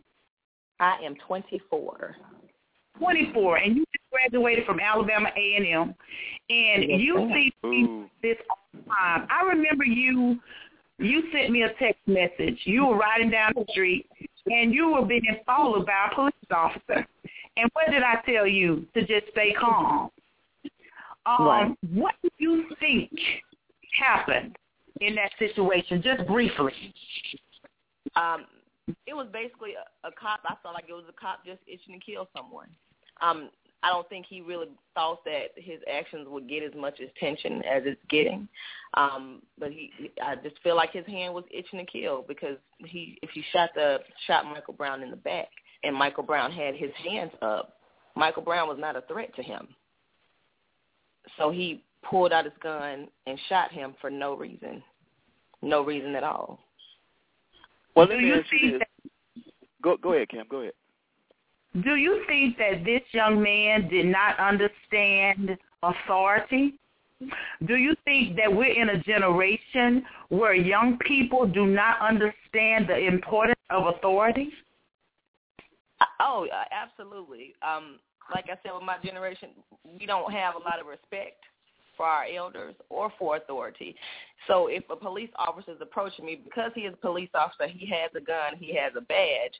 I am 24. 24, and you just graduated from Alabama A&M, and yes, you see this all the time. I remember you sent me a text message. You were riding down the street, and you were being followed by a police officer. And what did I tell you? To just stay calm. Right. What do you think happened in that situation, just briefly? It was basically a cop. I felt like it was a cop just itching to kill someone. I don't think he really thought that his actions would get as much attention as it's getting. But I just feel like his hand was itching to kill because if he shot Michael Brown in the back and Michael Brown had his hands up, Michael Brown was not a threat to him. So he pulled out his gun and shot him for no reason at all. Well, let me ask you this. Go ahead, Cam. Go ahead. Do you think that this young man did not understand authority? Do you think that we're in a generation where young people do not understand the importance of authority? Oh, absolutely. Like I said, with my generation, we don't have a lot of respect for our elders or for authority. So if a police officer is approaching me, because he is a police officer, he has a gun, he has a badge,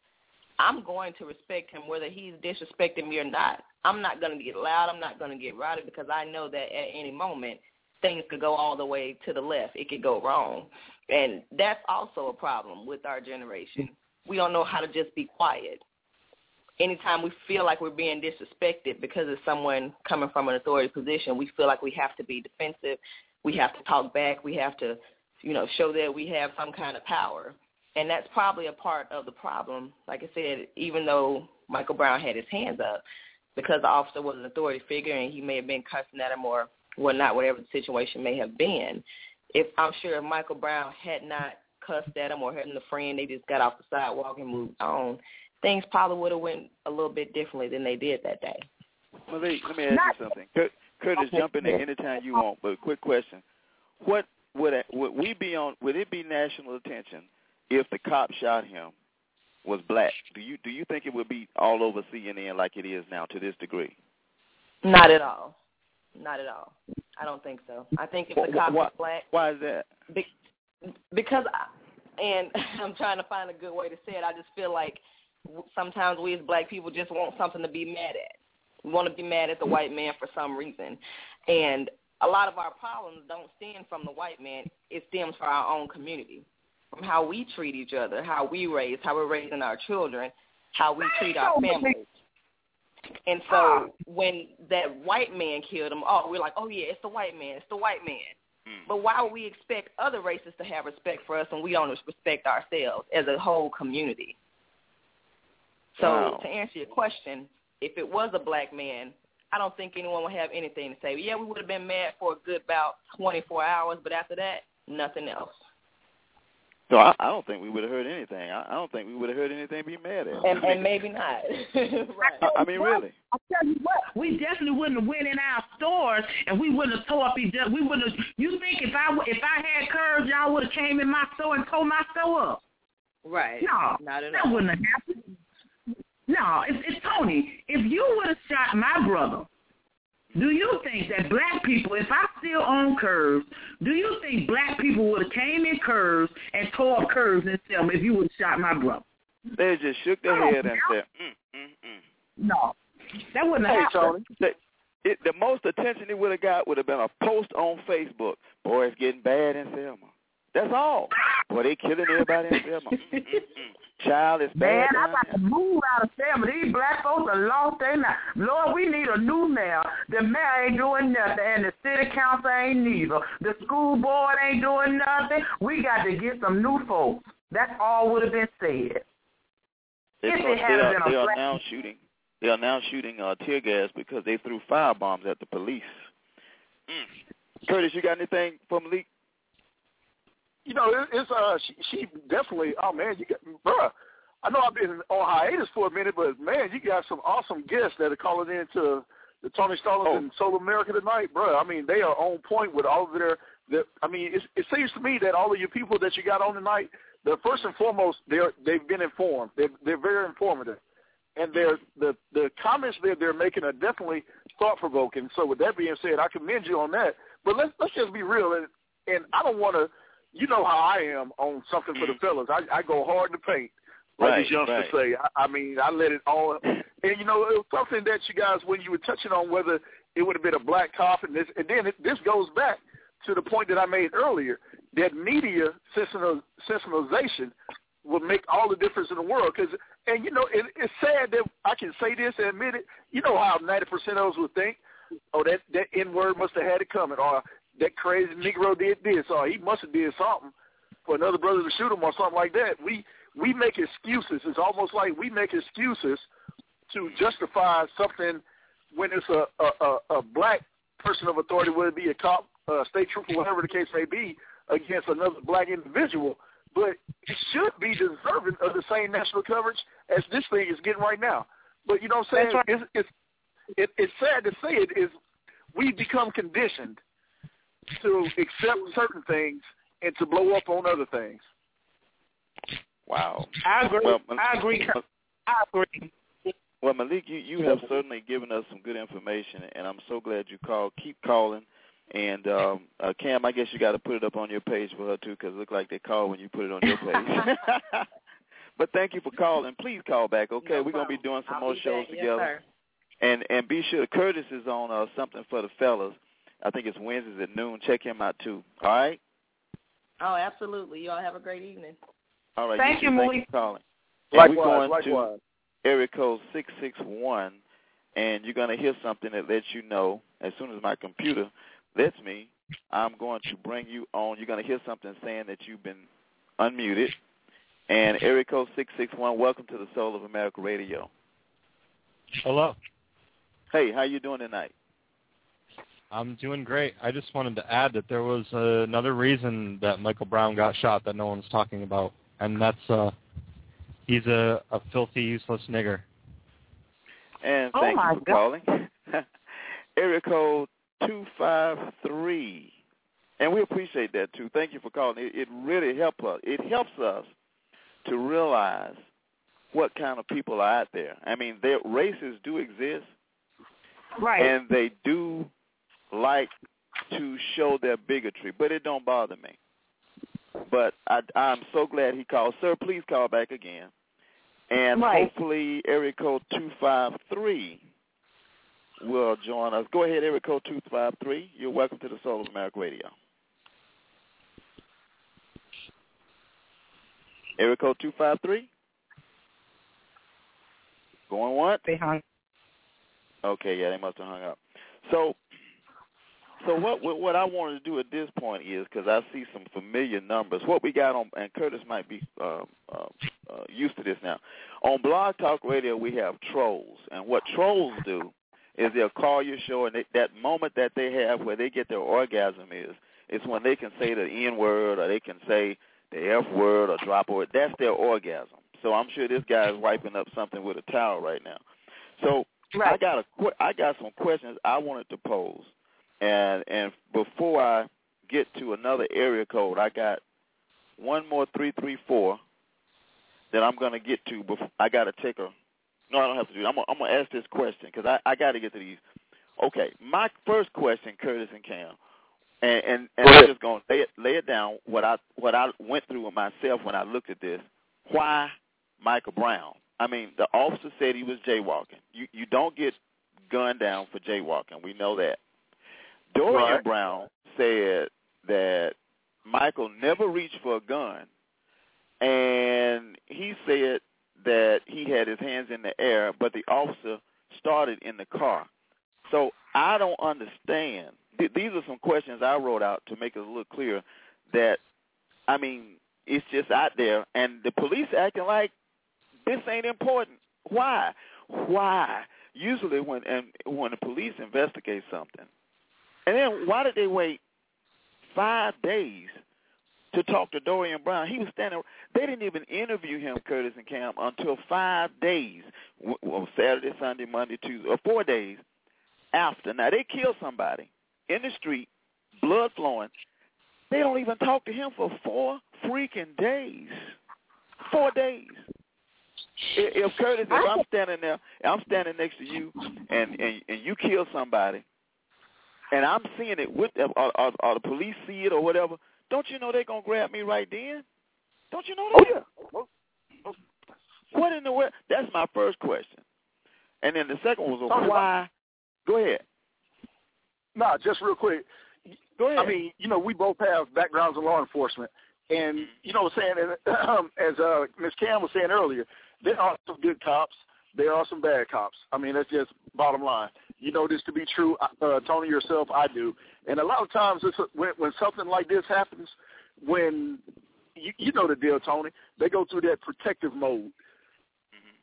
I'm going to respect him whether he's disrespecting me or not. I'm not going to get loud. I'm not going to get rowdy because I know that at any moment things could go all the way to the left. It could go wrong. And that's also a problem with our generation. We don't know how to just be quiet. Anytime we feel like we're being disrespected because of someone coming from an authority position, we feel like we have to be defensive. We have to talk back. We have to, show that we have some kind of power. And that's probably a part of the problem. Like I said, even though Michael Brown had his hands up, because the officer was an authority figure and he may have been cussing at him or whatnot, whatever the situation may have been, I'm sure if Michael Brown had not cussed at him or hadn't a friend, they just got off the sidewalk and moved on, things probably would have went a little bit differently than they did that day. Malik, let me ask you something. Curtis, jump in there anytime you want, but quick question. What would it be national attention if the cop shot him was black? Do you think it would be all over CNN like it is now to this degree? Not at all. Not at all. I don't think so. I think if the cop was black. Why is that? Because I'm trying to find a good way to say it. I just feel like sometimes we as black people just want something to be mad at. We want to be mad at the white man for some reason. And a lot of our problems don't stem from the white man. It stems from our own community, from how we treat each other, how we raise, how we're raising our children, how we treat our families. And so when that white man killed him, we're like, it's the white man, it's the white man. But why would we expect other races to have respect for us when we don't respect ourselves as a whole community? So to answer your question, if it was a black man, I don't think anyone would have anything to say. Yeah, we would have been mad for a good about 24 hours, but after that, nothing else. So I don't think we would have heard anything. I don't think we would have heard anything to be mad at. And maybe not. Right. I mean, really. I'll tell you what, we definitely wouldn't have went in our stores and we wouldn't have tore up each other. We wouldn't have, you think if I had curves, y'all would have came in my store and tore my store up. Right. No, not at all. That wouldn't have happened. No, it's Tony. If you would have shot my brother, do you think that black people, if I still own curves, do you think black people would have came in curves and tore up curves and said, if you would have shot my brother? They just shook their head and said, No, that wouldn't have happened. Tony, the most attention it would have got would have been a post on Facebook. Boy, it's getting bad in Selma. That's all. Boy, they killing everybody in Selma. Child, it's bad. Man, I'm about to move out of Selma. These black folks are lost. They not. Lord, we need a new mayor. The mayor ain't doing nothing, and the city council ain't neither. The school board ain't doing nothing. We got to get some new folks. That's all would have been said. They are now shooting tear gas because they threw firebombs at the police. Curtis, you got anything for Malik? You know, it's she definitely. Oh man, you got, bruh. I know I've been on hiatus for a minute, but man, you got some awesome guests that are calling in to the Tony Stallings and Soul of America tonight, bruh. I mean, they are on point with all of their. I mean, it seems to me that all of your people that you got on tonight, they're first and foremost, they've been informed. They're very informative, and the comments they're making are definitely thought provoking. So with that being said, I commend you on that. But let's just be real, and I don't want to. You know how I am on something for the fellas. I go hard to paint, like these youngsters say. I mean, I let it all. And, you know, it was something that you guys, when you were touching on whether it would have been a black cop, and then this goes back to the point that I made earlier, that media sensationalization will make all the difference in the world. And, you know, it's sad that I can say this and admit it. You know how 90% of us would think, oh, that N-word must have had it coming, or that crazy Negro did this, or he must have did something for another brother to shoot him or something like that. We make excuses. It's almost like we make excuses to justify something when it's a black person of authority, whether it be a cop, state trooper, whatever the case may be, against another black individual. But it should be deserving of the same national coverage as this thing is getting right now. But you know what I'm saying? That's right. It's sad to say it is. We become conditioned to accept certain things and to blow up on other things. Wow. I agree. Well, I agree. Well, Malik, you have certainly given us some good information, and I'm so glad you called. Keep calling. And, Cam, I guess you got to put it up on your page for her, too, because it looked like they called when you put it on your page. But thank you for calling. Please call back, okay? No, we're going to be doing some more shows together. Yes, and be sure Curtis is on Something for the Fellas. I think it's Wednesdays at noon. Check him out, too. All right? Oh, absolutely. You all have a great evening. All right. Thank you, Malik. Thank you for calling. Likewise. To area code 661, and you're going to hear something that lets you know, as soon as my computer lets me, I'm going to bring you on. You're going to hear something saying that you've been unmuted. And area code 661, welcome to the Soul of America Radio. Hello. Hey, how you doing tonight? I'm doing great. I just wanted to add that there was another reason that Michael Brown got shot that no one's talking about, and that's he's a filthy, useless nigger. And thank you for calling. Area code 253. And we appreciate that, too. Thank you for calling. It really helps us. It helps us to realize what kind of people are out there. I mean, their races do exist. Right. And they do like to show their bigotry, but it don't bother me. But I'm so glad he called. Sir, please call back again. And hopefully area code 253 will join us. Go ahead, area code 253. You're welcome to the Soul of America Radio. Area code 253? Going what? They hung. Okay, yeah, they must have hung up. So what I wanted to do at this point is, because I see some familiar numbers, what we got on, and Curtis might be used to this now. On Blog Talk Radio, we have trolls. And what trolls do is they'll call your show, and that moment that they have where they get their orgasm is when they can say the N-word or they can say the F-word or drop word. That's their orgasm. So I'm sure this guy is wiping up something with a towel right now. So right. I got some questions I wanted to pose, and before I get to another area code, I got one more 334 that I'm going to get to. Before I got to take a. No, I don't have to do it. I'm going to ask this question because I got to get to these. Okay, my first question, Curtis and Cam, and I'm just going to lay it down what I went through with myself when I looked at this. Why Michael Brown? I mean, the officer said he was jaywalking. You don't get gunned down for jaywalking. We know that. Dorian Brown said that Michael never reached for a gun, and he said that he had his hands in the air, but the officer started in the car. So I don't understand. These are some questions I wrote out to make it a little clearer that, I mean, it's just out there, and the police acting like this ain't important. Why? Why? Usually when the police investigate something, and then why did they wait 5 days to talk to Dorian Brown? He was standing. They didn't even interview him, Curtis and Cam, until 5 days, well, Saturday, Sunday, Monday, Tuesday, or 4 days after. Now, they killed somebody in the street, blood flowing. They don't even talk to him for 4 freaking days. 4 days. If Curtis, if I'm standing there, I'm standing next to you, and you kill somebody, and I'm seeing it with them, or the police see it or whatever, don't you know they're going to grab me right then? Don't you know that? Oh, yeah. What in the world? That's my first question. And then the second one was, why? Go ahead. No, just real quick. Go ahead. I mean, you know, we both have backgrounds in law enforcement. And, you know what I'm saying, as Ms. Cam was saying earlier, there are some good cops. There are some bad cops. I mean, that's just bottom line. You know this to be true, Tony, yourself, I do. And a lot of times when something like this happens, when you know the deal, Tony, they go through that protective mode.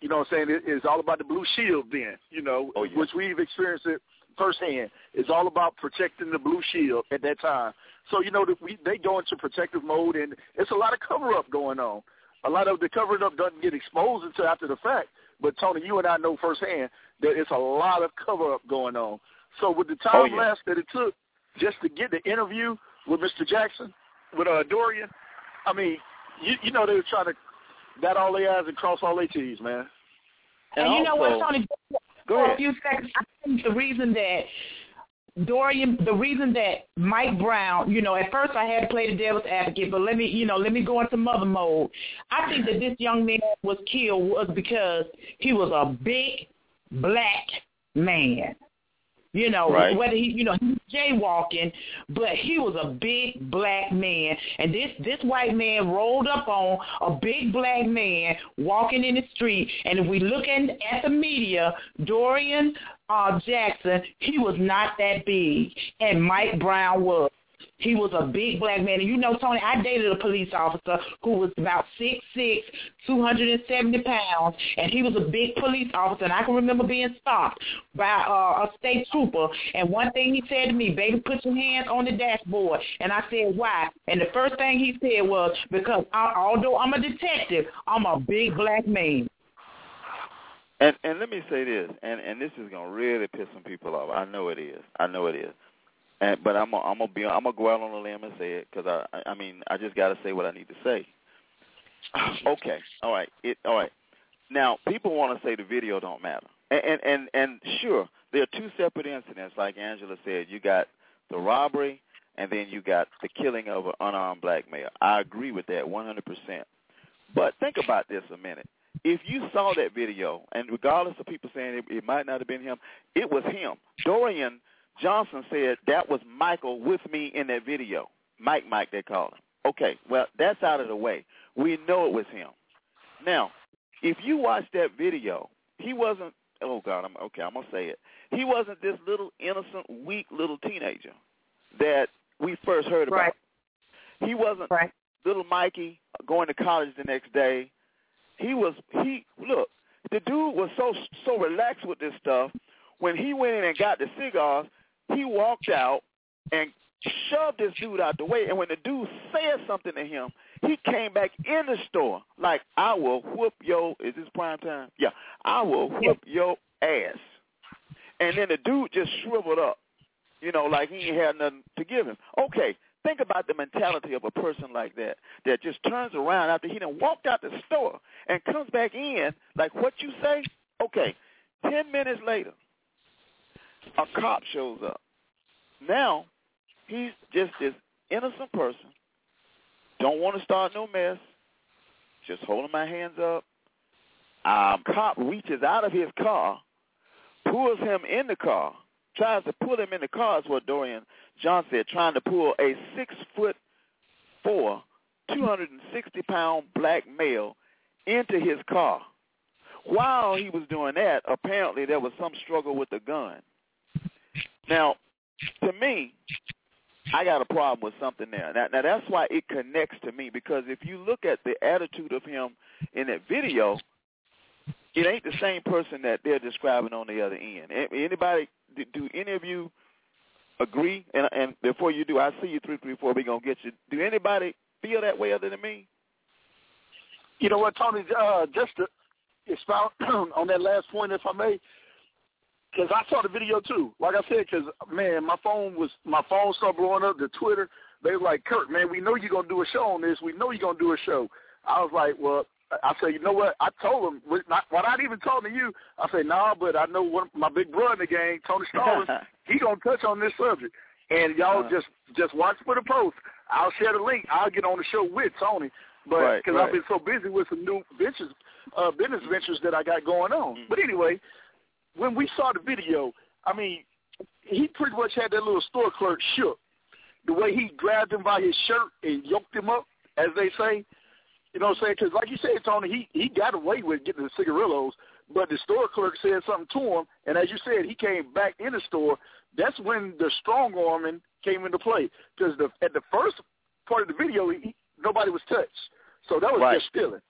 You know what I'm saying? It's all about the blue shield then, you know, which we've experienced it firsthand. It's all about protecting the blue shield at that time. So, you know, they go into protective mode, and it's a lot of cover-up going on. A lot of the cover-up doesn't get exposed until after the fact. But, Tony, you and I know firsthand that it's a lot of cover-up going on. So with the time lapse that it took just to get the interview with Mr. Jackson, with Dorian, I mean, you know they were trying to dot all their I's and cross all their T's, man. And you know what, Tony, for a few seconds, I think the reason that Dorian, the reason that Mike Brown, you know, at first I had to play the devil's advocate, but let me go into mother mode. I think that this young man was killed was because he was a big black man. You know, right. Whether he, you know, he was jaywalking, but he was a big black man. And this white man rolled up on a big black man walking in the street. And if we look at the media, Dorian Jackson, he was not that big. And Mike Brown was. He was a big black man. And you know, Tony, I dated a police officer who was about 6'6", 270 pounds, and he was a big police officer. And I can remember being stopped by a state trooper. And one thing he said to me, baby, put your hands on the dashboard. And I said, why? And the first thing he said was, because although I'm a detective, I'm a big black man. And let me say this, and this is going to really piss some people off. I know it is. But I'm gonna go out on a limb and say it because I just gotta say what I need to say. Okay, all right. Now people want to say the video don't matter, and sure, there are two separate incidents. Like Angela said, you got the robbery and then you got the killing of an unarmed black male. I agree with that 100%. But think about this a minute. If you saw that video, and regardless of people saying it might not have been him, it was him. Dorian Johnson said that was Michael with me in that video. Mike, they called him. Okay, well, that's out of the way. We know it was him. Now, if you watch that video, he wasn't, I'm going to say it. He wasn't this little innocent, weak little teenager that we first heard about. Right. He wasn't little Mikey going to college the next day. He was, look, the dude was so relaxed with this stuff when he went in and got the cigars, he walked out and shoved this dude out the way. And when the dude said something to him, he came back in the store like, I will whoop your, is this prime time? Yeah, I will whoop your ass. And then the dude just shriveled up, you know, like he ain't had nothing to give him. Okay, think about the mentality of a person like that, that just turns around after he done walked out the store and comes back in like, what you say? Okay, 10 minutes later, a cop shows up. Now, he's just this innocent person, don't want to start no mess, just holding my hands up. Cop reaches out of his car, pulls him in the car, tries to pull him in the car, is what Dorian Johnson said, trying to pull a 6'4", 260-pound black male into his car. While he was doing that, apparently there was some struggle with the gun. Now, to me, I got a problem with something there. Now that's why it connects to me, because if you look at the attitude of him in that video, it ain't the same person that they're describing on the other end. Anybody, do any of you agree? And before you do, I see you 334, we're going to get you. Do anybody feel that way other than me? You know what, Tony, just to expound on that last point, if I may, because I saw the video too. Like I said, because, man, my phone started blowing up, the Twitter. They were like, Kurt, man, we know you're going to do a show on this. We know you're going to do a show. I was like, well, I said, you know what? I told him, what I'd even told you, I said, nah, but I know one, my big brother in the game, Tony Stallings, he going to touch on this subject. And y'all just watch for the post. I'll share the link. I'll get on the show with Tony. But because I've been so busy with some new ventures, business ventures that I got going on. Mm-hmm. But anyway, when we saw the video, I mean, he pretty much had that little store clerk shook. The way he grabbed him by his shirt and yoked him up, as they say. You know what I'm saying? Because like you said, Tony, he got away with getting the cigarillos, but the store clerk said something to him, and as you said, he came back in the store. That's when the strong-arming came into play, because at the first part of the video, nobody was touched. So that was just stealing.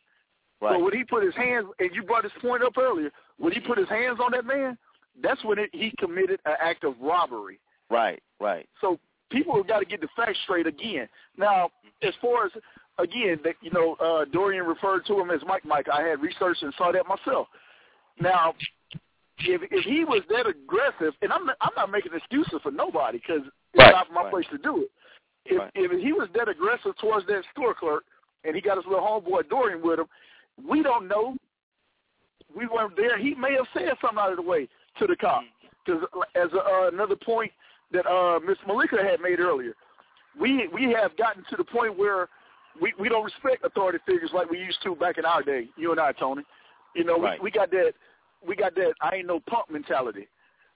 Right. So when he put his hands, and you brought this point up earlier, when he put his hands on that man, that's when he committed an act of robbery. Right. So people have got to get the facts straight again. Now, as far as... Again, you know, Dorian referred to him as Mike. I had researched and saw that myself. Now, if he was that aggressive, and I'm not making excuses for nobody because it's not my place to do it. If he was that aggressive towards that store clerk and he got his little homeboy Dorian with him, we don't know. We weren't there. He may have said something out of the way to the cop. Because as another point that Ms. Malika had made earlier, we have gotten to the point where we don't respect authority figures like we used to back in our day, you and I, Tony. You know, we got that I ain't no punk mentality.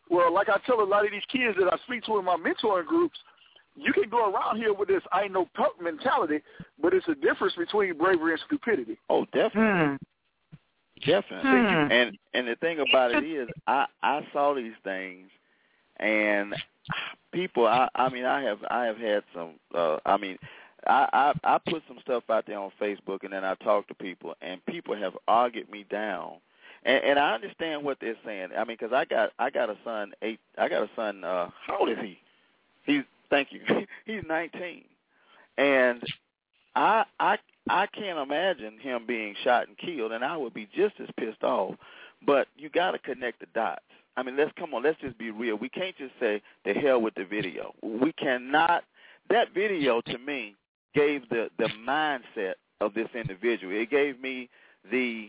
Well, like I tell a lot of these kids that I speak to in my mentoring groups, you can go around here with this I ain't no punk mentality, but it's a difference between bravery and stupidity. Oh, definitely. Definitely. And the thing about it is I saw these things, and people, I have had some, I put some stuff out there on Facebook, and then I talk to people, and people have argued me down, and I understand what they're saying. I mean, because I got a son how old is he? He's thank you. He's 19, and I can't imagine him being shot and killed, and I would be just as pissed off. But you got to connect the dots. I mean, let's just be real. We can't just say the hell with the video. We cannot. That video to me gave the mindset of this individual. It gave me the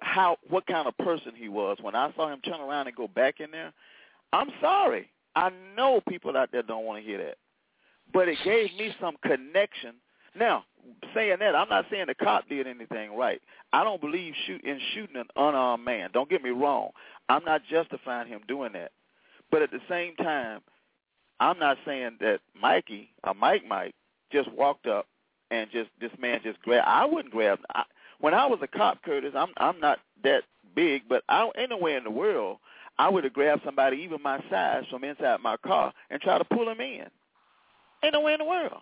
how, what kind of person he was. When I saw him turn around and go back in there, I'm sorry. I know people out there don't want to hear that, but it gave me some connection. Now, saying that, I'm not saying the cop did anything right. I don't believe in shooting an unarmed man. Don't get me wrong. I'm not justifying him doing that, but at the same time, I'm not saying that Mike just walked up and just this man just grabbed. I wouldn't grab. When I was a cop, Curtis, I'm not that big, but anywhere in the world, I would have grabbed somebody even my size from inside my car and try to pull him in. Anywhere in the world,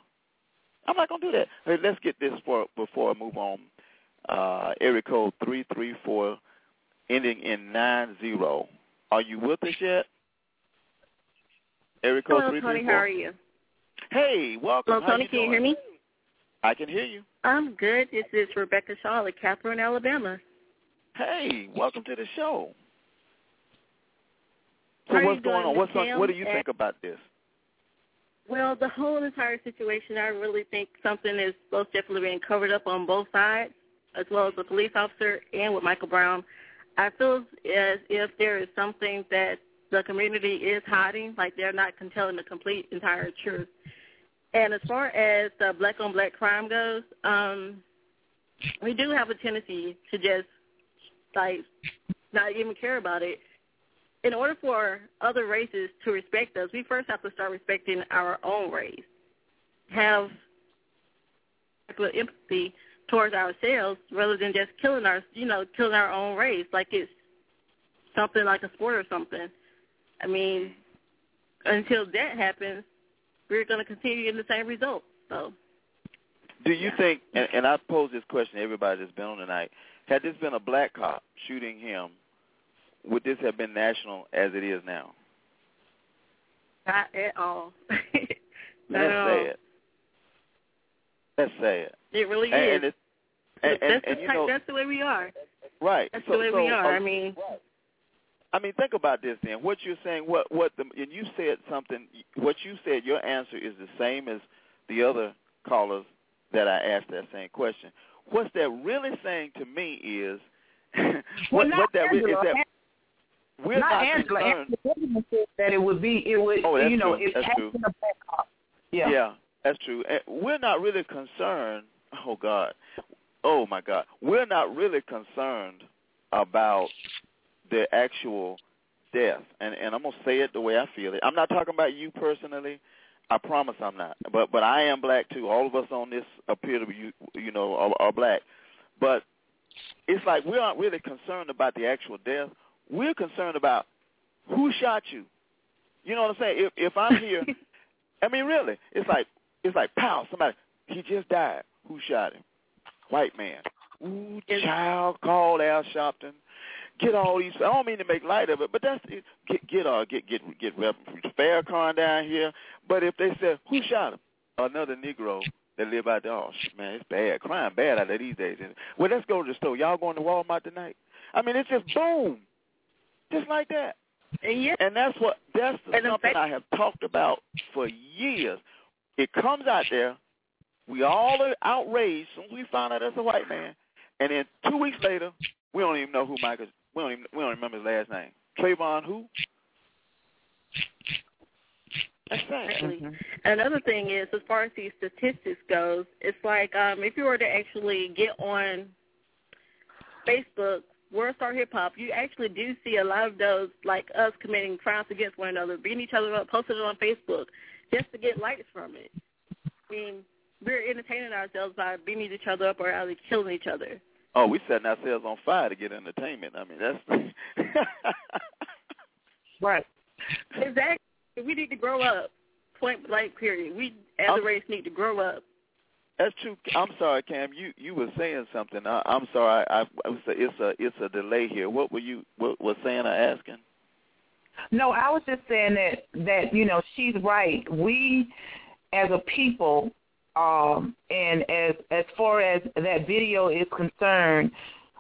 I'm not gonna do that. Hey, let's get this before I move on. Area code 334 ending in 90. Are you with us yet? Eric, hello, Tony. How are you? Hey, welcome. Hello, Tony. Can you hear me? I can hear you. I'm good. This is Rebecca Shaw at Catherine, Alabama. Hey, welcome to the show. So what's going on? What do you think about this? Well, the whole entire situation, I really think something is most definitely being covered up on both sides, as well as the police officer and with Michael Brown. I feel as if there is something that the community is hiding, like they're not telling the complete entire truth. And as far as the black-on-black crime goes, we do have a tendency to just, like, not even care about it. In order for other races to respect us, we first have to start respecting our own race, have empathy towards ourselves rather than just killing our own race like it's something like a sport or something. I mean, until that happens, we're going to continue getting the same result. So, do you think, and I pose this question to everybody that's been on tonight, had this been a black cop shooting him, would this have been national as it is now? Not at all. That's sad. That's sad. It really is. That's the way we are. Right. That's the way we are. I mean, think about this then. What you're saying, and you said something. What you said, your answer is the same as the other callers that I asked that same question. What that really saying to me is, we're not Angela. Concerned. Angela said that it would be a black cop. Yeah, that's true. We're not really concerned. Oh my God, we're not really concerned about the actual death. And I'm gonna say it the way I feel it. I'm not talking about you personally. I promise I'm not. But I am black too. All of us on this appear to be are black. But it's like we aren't really concerned about the actual death. We're concerned about who shot you. You know what I'm saying? If I'm here, I mean, really, it's like pow, somebody, he just died. Who shot him? White man. Ooh, child, call Al Sharpton. Get all these. I don't mean to make light of it, but that's it. Get Farrakhan down here. But if they said who shot him, another Negro. They live out there. Oh, man, it's bad. Crime bad out there these days. Well, let's go to the store. Y'all going to Walmart tonight? I mean, it's just boom, just like that. And, yeah. And that's something I have talked about for years. It comes out there. We all are outraged as soon as we find out that's a white man. And then 2 weeks later, we don't even know who Michael is. We don't remember his last name. Trayvon who? That's right. Exactly. Another thing is, as far as these statistics goes, it's like if you were to actually get on Facebook, World Star Hip Hop, you actually do see a lot of those, like us committing crimes against one another, beating each other up, posting it on Facebook just to get likes from it. I mean, we're entertaining ourselves by beating each other up or either killing each other. Oh, we're setting ourselves on fire to get entertainment. I mean, that's... Right. Exactly. We need to grow up, point blank, period. We, as a race, need to grow up. That's true. I'm sorry, Cam. You were saying something. I'm sorry. It's a delay here. What were you saying or asking? No, I was just saying that she's right. We, as a people, and as far as that video is concerned,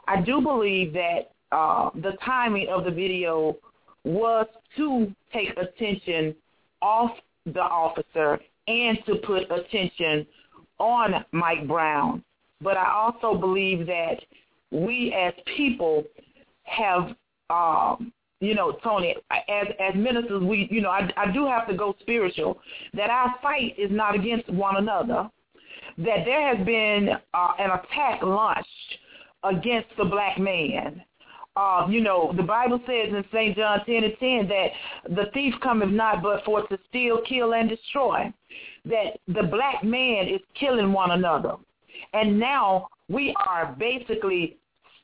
I do believe that the timing of the video was to take attention off the officer and to put attention on Mike Brown. But I also believe that we as people have, Tony, as ministers, we, I do have to go spiritual, that our fight is not against one another, that there has been an attack launched against the black man. The Bible says in St. John 10:10 that the thief cometh not but for to steal, kill, and destroy, that the black man is killing one another. And now we are basically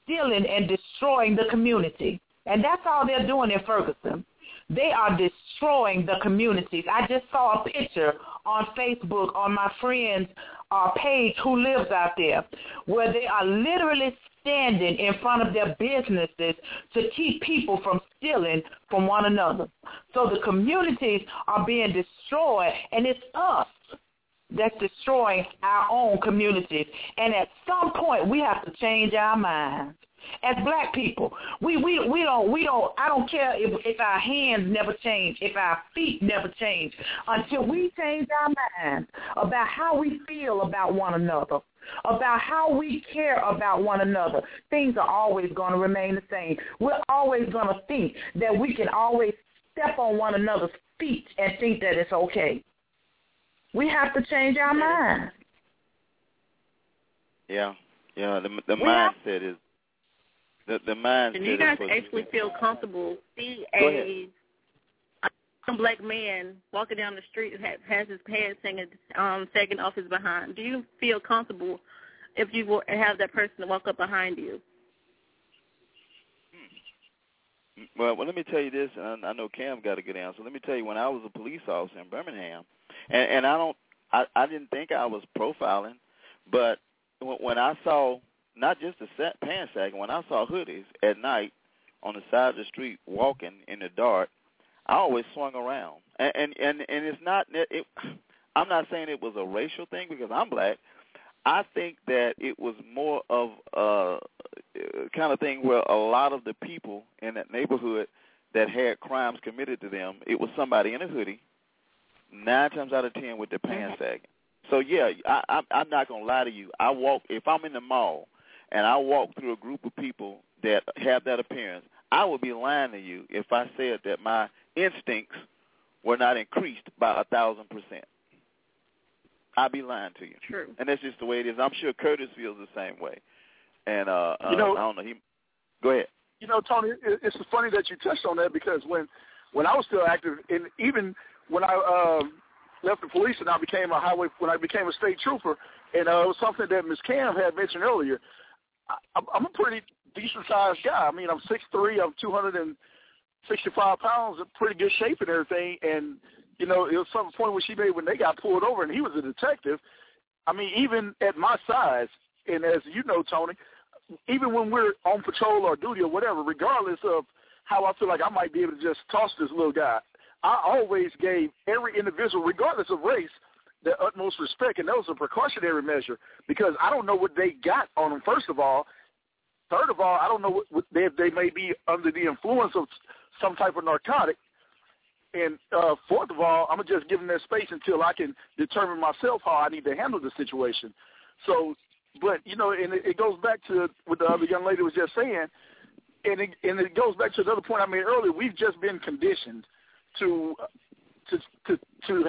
stealing and destroying the community. And that's all they're doing in Ferguson. They are destroying the communities. I just saw a picture on Facebook on my friend's page who lives out there where they are literally standing in front of their businesses to keep people from stealing from one another. So the communities are being destroyed, and it's us that's destroying our own communities. And at some point, we have to change our minds. As black people, we don't. I don't care if our hands never change, if our feet never change, until we change our minds about how we feel about one another, about how we care about one another. Things are always going to remain the same. We're always going to think that we can always step on one another's feet and think that it's okay. We have to change our minds. Yeah. The mindset is. The mindset. And you guys actually feel comfortable see a young black man walking down the street and has his pants hanging, sagging off his behind. Do you feel comfortable if you have that person walk up behind you? Well, let me tell you this. I know Cam got a good answer. Let me tell you, when I was a police officer in Birmingham, and I didn't think I was profiling, but when I saw not just the pants sagging, when I saw hoodies at night on the side of the street walking in the dark, I always swung around. And it's not I'm not saying it was a racial thing because I'm black. I think that it was more of a kind of thing where a lot of the people in that neighborhood that had crimes committed to them, it was somebody in a hoodie, 9 times out of 10 with their pants sagging. So, yeah, I'm not going to lie to you. If I'm in the mall, and I walk through a group of people that have that appearance, I would be lying to you if I said that my instincts were not increased by 1,000%. I'd be lying to you. True. And that's just the way it is. I'm sure Curtis feels the same way. And I don't know. Go ahead. You know, Tony, it's funny that you touched on that because when I was still active, and even when I left the police and when I became a state trooper, and it was something that Ms. Cam had mentioned earlier. I'm a pretty decent-sized guy. I mean, I'm 6'3", I'm 265 pounds, in pretty good shape and everything. And, you know, it was some point when she made when they got pulled over and he was a detective. I mean, even at my size, and as you know, Tony, even when we're on patrol or duty or whatever, regardless of how I feel like I might be able to just toss this little guy, I always gave every individual, regardless of race, the utmost respect, and that was a precautionary measure because I don't know what they got on them, first of all. Third of all, I don't know if they may be under the influence of some type of narcotic. And fourth of all, I'm going to just give them their space until I can determine myself how I need to handle the situation. So, but, you know, and it goes back to what the other young lady was just saying, and it goes back to another point I made earlier. We've just been conditioned to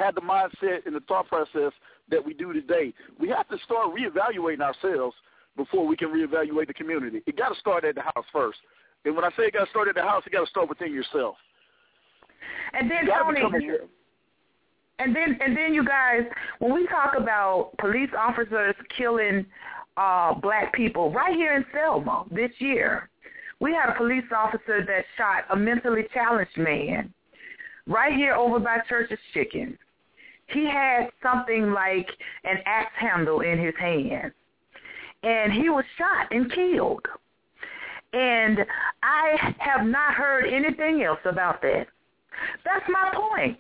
have the mindset and the thought process that we do today. We have to start reevaluating ourselves before we can reevaluate the community. It got to start at the house first. And when I say it got to start at the house, it got to start within yourself. And then, Tony, you guys, when we talk about police officers killing black people, right here in Selma this year, we had a police officer that shot a mentally challenged man right here over by Church's Chicken. He had something like an axe handle in his hand, and he was shot and killed. And I have not heard anything else about that. That's my point.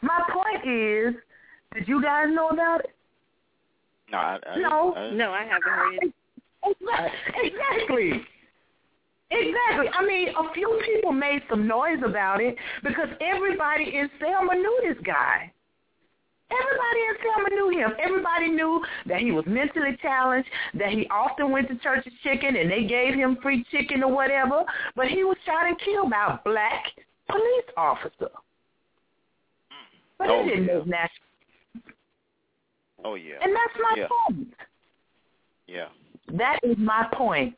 My point is, did you guys know about it? No, No, I haven't heard it. Exactly. Exactly. I mean, a few people made some noise about it because everybody in Selma knew this guy. Everybody in Selma knew him. Everybody knew that he was mentally challenged, that he often went to Church's Chicken and they gave him free chicken or whatever, but he was shot and killed by a black police officer. But it didn't move national. Oh, yeah. And that's my point. Yeah. That is my point.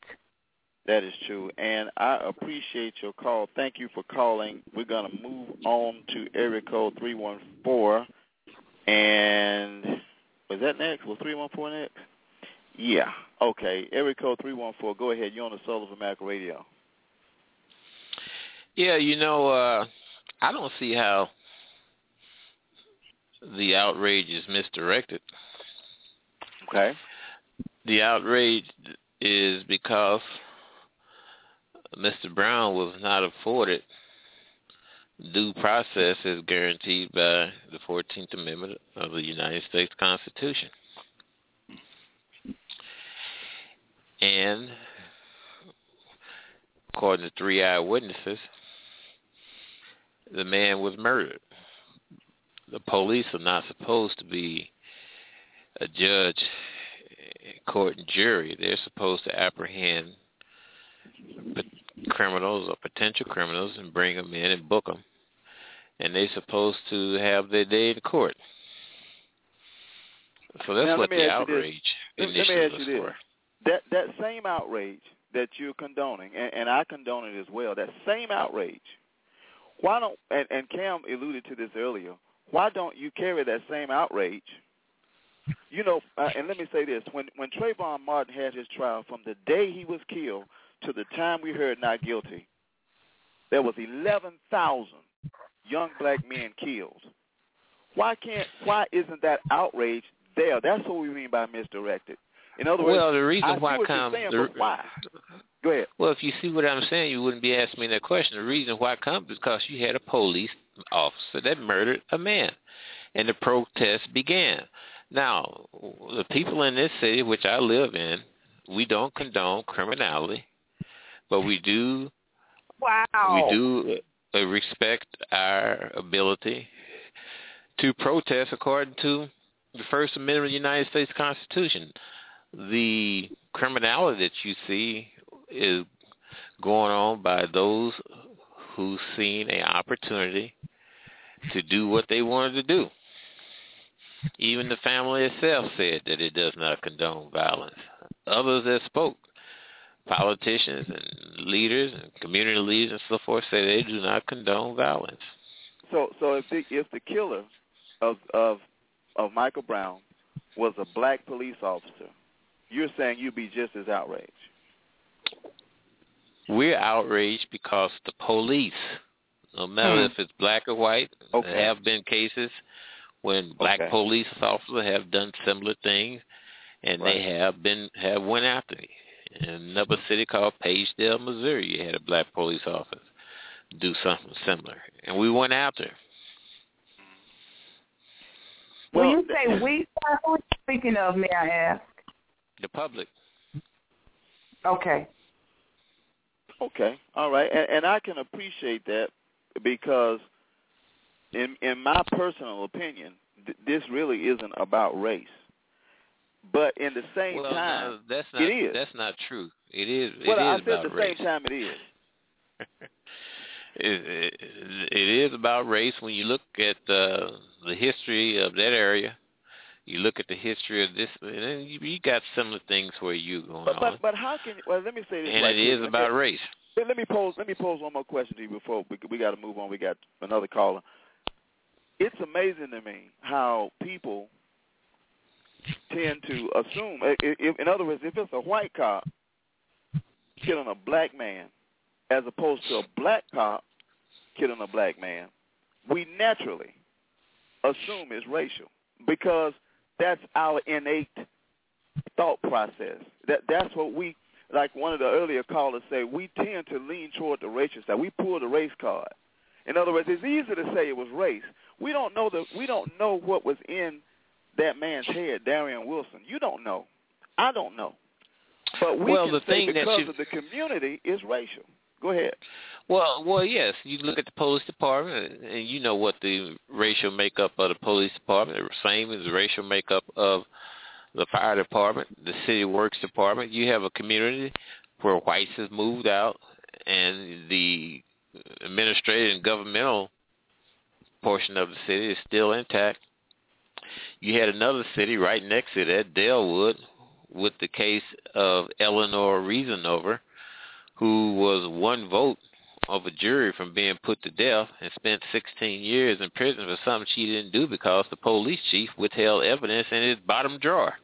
That is true, and I appreciate your call. Thank you for calling. We're going to move on to area code 314, and was that next? Was 314 next? Yeah, okay, area code 314. Go ahead. You're on the Soul of America Radio. Yeah, I don't see how the outrage is misdirected. Okay. The outrage is because Mr. Brown was not afforded due process as guaranteed by the 14th Amendment of the United States Constitution. And according to three eyewitnesses, the man was murdered. The police are not supposed to be a judge, court, and jury. They're supposed to apprehend criminals or potential criminals and bring them in and book them. And they're supposed to have their day in court. So that's now, what the outrage initially was for. That same outrage that you're condoning, and I condone it as well, that same outrage, why don't, and Cam alluded to this earlier, why don't you carry that same outrage? And let me say this. When Trayvon Martin had his trial, from the day he was killed to the time we heard not guilty, there was 11,000 young black men killed. Why isn't that outrage there? That's what we mean by misdirected. In other words, well, the reason why? Go ahead. Well, if you see what I'm saying, you wouldn't be asking me that question. The reason why comes because you had a police officer that murdered a man, and the protest began. Now, the people in this city, which I live in, we don't condone criminality, but we do. Wow. We do respect our ability to protest according to the First Amendment of the United States Constitution. The criminality that you see is going on by those who've seen an opportunity to do what they wanted to do. Even the family itself said that it does not condone violence. Others that spoke, politicians and leaders and community leaders and so forth, say they do not condone violence. So if the killer of Michael Brown was a black police officer, you're saying you'd be just as outraged. We're outraged because the police, no matter if it's black or white, there have been cases when black police officers have done similar things, and they have went after me. In another city called Pagedale, Missouri, you had a black police officer do something similar, and we went after him. Well, when you say we, who are you speaking of, may I ask? The public. Okay. All right. And I can appreciate that because in my personal opinion, this really isn't about race. But in the same time, no, it is. That's not true. It is about race. Well, I said at the same time it is. It is about race. When you look at the history of that area, you look at the history of this, and you got similar things where you're going on. But how can? Well, let me say this. And right it is here. About race. Let me pose one more question to you before we got to move on. We got another caller. It's amazing to me how people tend to assume. In other words, if it's a white cop killing a black man, as opposed to a black cop killing a black man, we naturally assume it's racial because that's our innate thought process. That's what we, like one of the earlier callers say, we tend to lean toward the racial side. We pull the race card. In other words, it's easy to say it was race. We don't know what was in that man's head, Darren Wilson. You don't know. I don't know. But we can say because of the community, it's racial. Go ahead. Well, yes. You look at the police department, and you know what the racial makeup of the police department is the same as the racial makeup of the fire department, the city works department. You have a community where whites have moved out, and the administrative and governmental portion of the city is still intact. You had another city right next to that, Dellwood, with the case of Eleanor Reasonover, who was one vote of a jury from being put to death and spent 16 years in prison for something she didn't do because the police chief withheld evidence in his bottom drawer.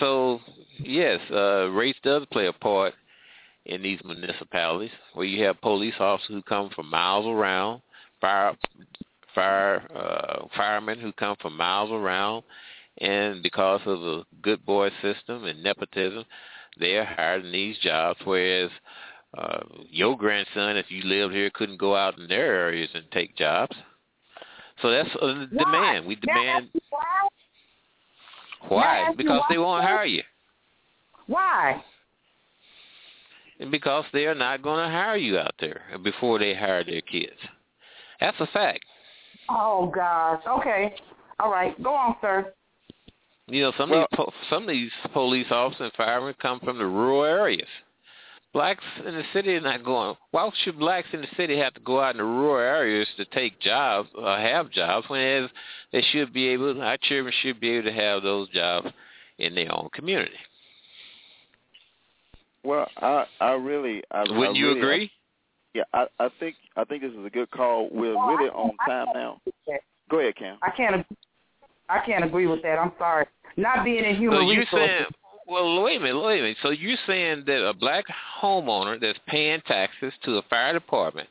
So, yes, race does play a part in these municipalities where you have police officers who come from miles around, firemen who come from miles around, and because of the good boy system and nepotism, they are hired in these jobs, whereas your grandson, if you lived here, couldn't go out in their areas and take jobs. So that's the demand. We demand. Why? Because they won't hire you. Why? And because they are not going to hire you out there before they hire their kids. That's a fact. Oh, gosh. Okay. All right. Go on, sir. You know, some of these police officers and firemen come from the rural areas. Blacks in the city are not going. Why should blacks in the city have to go out in the rural areas to take jobs or have jobs when they should be able, our children should be able to have those jobs in their own community? Well, I really agree? I think this is a good call. We're really on time now. Go ahead, Cam. I can't agree with that. I'm sorry. Not being in human resources. Well, wait a minute. So you're saying that a black homeowner that's paying taxes to a fire department,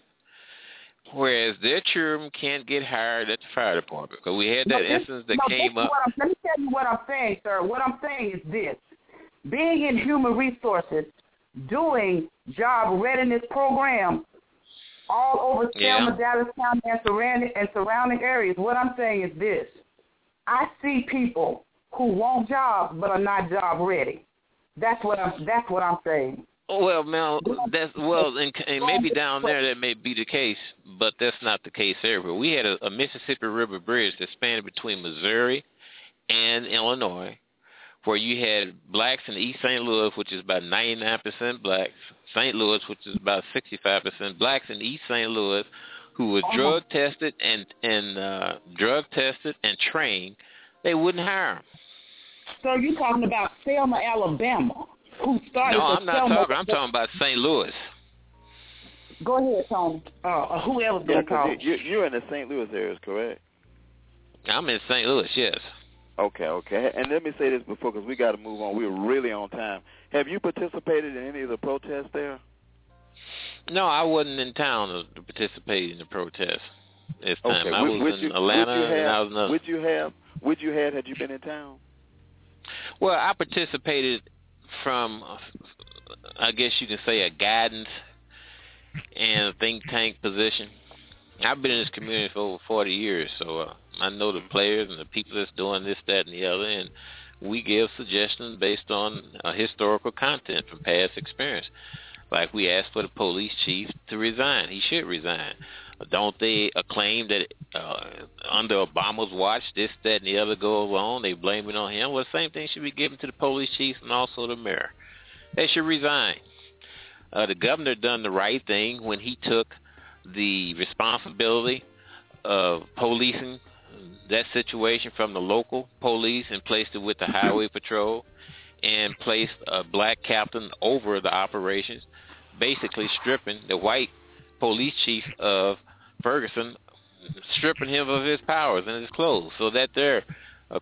whereas their children can't get hired at the fire department? Because we had that instance that came up. Let me tell you what I'm saying, sir. What I'm saying is this. Being in human resources, doing job readiness programs all over Selma, Dallas County, and surrounding areas, what I'm saying is this. I see people who want jobs but are not job ready. That's what I'm saying. Well, Mel, and maybe down there that may be the case, but that's not the case everywhere. We had a Mississippi River Bridge that spanned between Missouri and Illinois, where you had blacks in East St. Louis, which is about 99% blacks, St. Louis, which is about 65% blacks in East St. Louis, who were drug tested and trained. They wouldn't hire them. So you're talking about Selma, Alabama, who started? No, I'm not talking. I'm talking about St. Louis. Go ahead, Tony. Whoever's going to call. You're in the St. Louis area, correct? I'm in St. Louis, yes. Okay. And let me say this before, because we got to move on. We're really on time. Have you participated in any of the protests there? No, I wasn't in town to participate in the protests this time. Okay. I was in Atlanta, and I was in another. Had you been in town? Well, I participated from, I guess you can say, a guidance and a think tank position. I've been in this community for over 40 years, so I know the players and the people that's doing this, that, and the other, and we give suggestions based on historical content from past experience. Like we asked for the police chief to resign. He should resign. Don't they claim that under Obama's watch, this, that, and the other goes on? They blame it on him. Well, the same thing should be given to the police chiefs and also the mayor. They should resign. The governor done the right thing when he took the responsibility of policing that situation from the local police and placed it with the highway patrol and placed a black captain over the operations, basically stripping the white police chief of Ferguson, stripping him of his powers and his clothes, so that there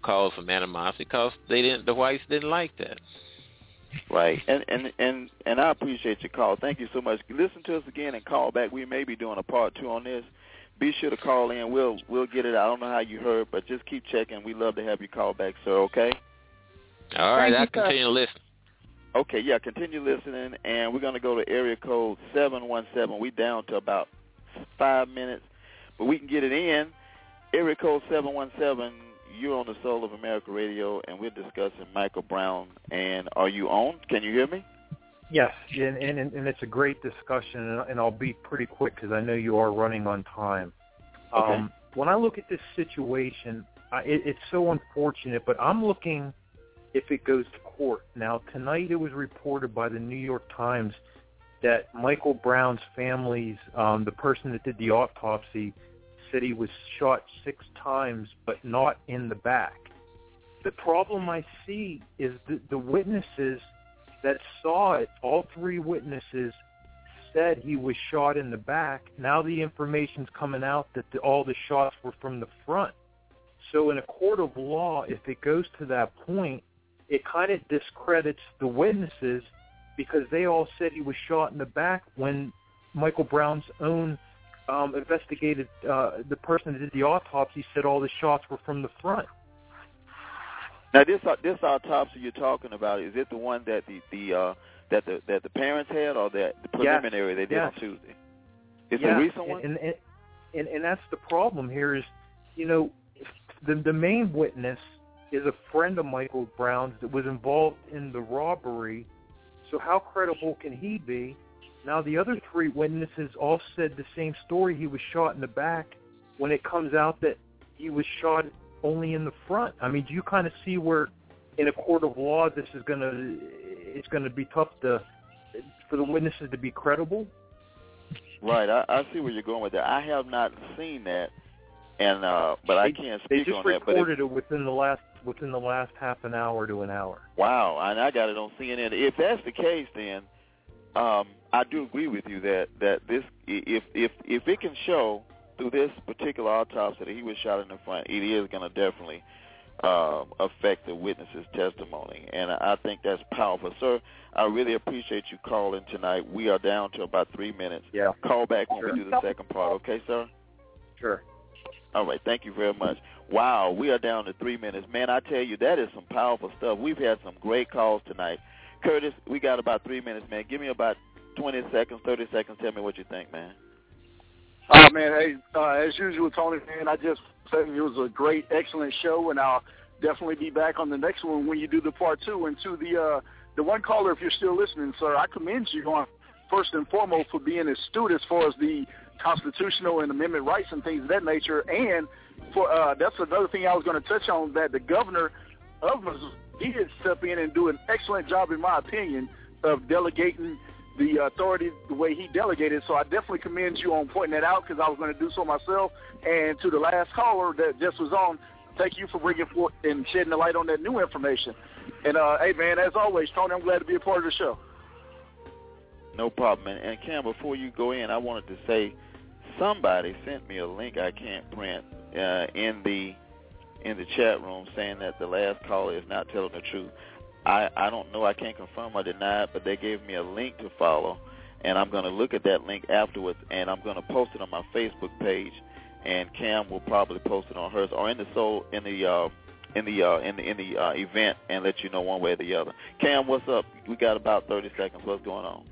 caused some animosity because the whites didn't like that. Right. And I appreciate your call. Thank you so much. Listen to us again and call back. We may be doing a part 2 on this. Be sure to call in. We'll get it. I don't know how you heard, but just keep checking. We'd love to have you call back, sir, okay? All right, I'll continue to listen. Okay, yeah, continue listening, and we're going to go to area code 717. We're down to about 5 minutes, but we can get it in. Area code 717, you're on the Soul of America Radio, and we're discussing Michael Brown. And are you on? Can you hear me? Yes, and it's a great discussion, and I'll be pretty quick because I know you are running on time. Okay. When I look at this situation, it's so unfortunate, but I'm looking if it goes to court. Now, tonight it was reported by the New York Times that Michael Brown's family's, the person that did the autopsy, said he was shot 6 times, but not in the back. The problem I see is the witnesses that saw it, all 3 witnesses said he was shot in the back. Now the information's coming out that all the shots were from the front. So in a court of law, if it goes to that point, it kind of discredits the witnesses because they all said he was shot in the back when Michael Brown's own investigated, the person that did the autopsy said all the shots were from the front. Now, this autopsy you're talking about, is it the one that the parents had, or that the preliminary they did on Tuesday? It's a recent one, and that's the problem here is, you know, the main witness is a friend of Michael Brown's that was involved in the robbery. So how credible can he be? Now, the other three witnesses all said the same story. He was shot in the back when it comes out that he was shot only in the front. I mean, do you kind of see where in a court of law this is going to be tough for the witnesses to be credible? Right. I see where you're going with that. I have not seen that, and but I can't speak on that. They just reported it within the last half an hour to an hour. Wow, and I got it on CNN. If that's the case, then I do agree with you that this, if it can show through this particular autopsy that he was shot in the front, it is going to definitely affect the witness's testimony, and I think that's powerful. Sir, I really appreciate you calling tonight. We are down to about 3 minutes. Yeah. Call back when we do the second part, okay, sir? Sure. All right, thank you very much. Wow, we are down to 3 minutes. Man, I tell you, that is some powerful stuff. We've had some great calls tonight. Curtis, we got about 3 minutes, man. Give me about 20 seconds, 30 seconds. Tell me what you think, man. Oh, man, hey, as usual, Tony, man, I just said it was a great, excellent show, and I'll definitely be back on the next one when you do the part two. And to the one caller, if you're still listening, sir, I commend you on, first and foremost, for being astute as far as the constitutional and amendment rights and things of that nature. And for that's another thing I was going to touch on, that the governor of Missouri did step in and do an excellent job, in my opinion, of delegating the authority the way he delegated. So I definitely commend you on pointing that out, because I was going to do so myself. And to the last caller that just was on, thank you for bringing forth and shedding the light on that new information. And, hey, man, as always, Tony, I'm glad to be a part of the show. No problem. And Cam, before you go in, I wanted to say somebody sent me a link I can't print in the chat room saying that the last caller is not telling the truth. I don't know. I can't confirm or deny it, but they gave me a link to follow, and I'm going to look at that link afterwards, and I'm going to post it on my Facebook page, and Cam will probably post it on hers or in the event, and let you know one way or the other. Cam, what's up? We got about 30 seconds. What's going on?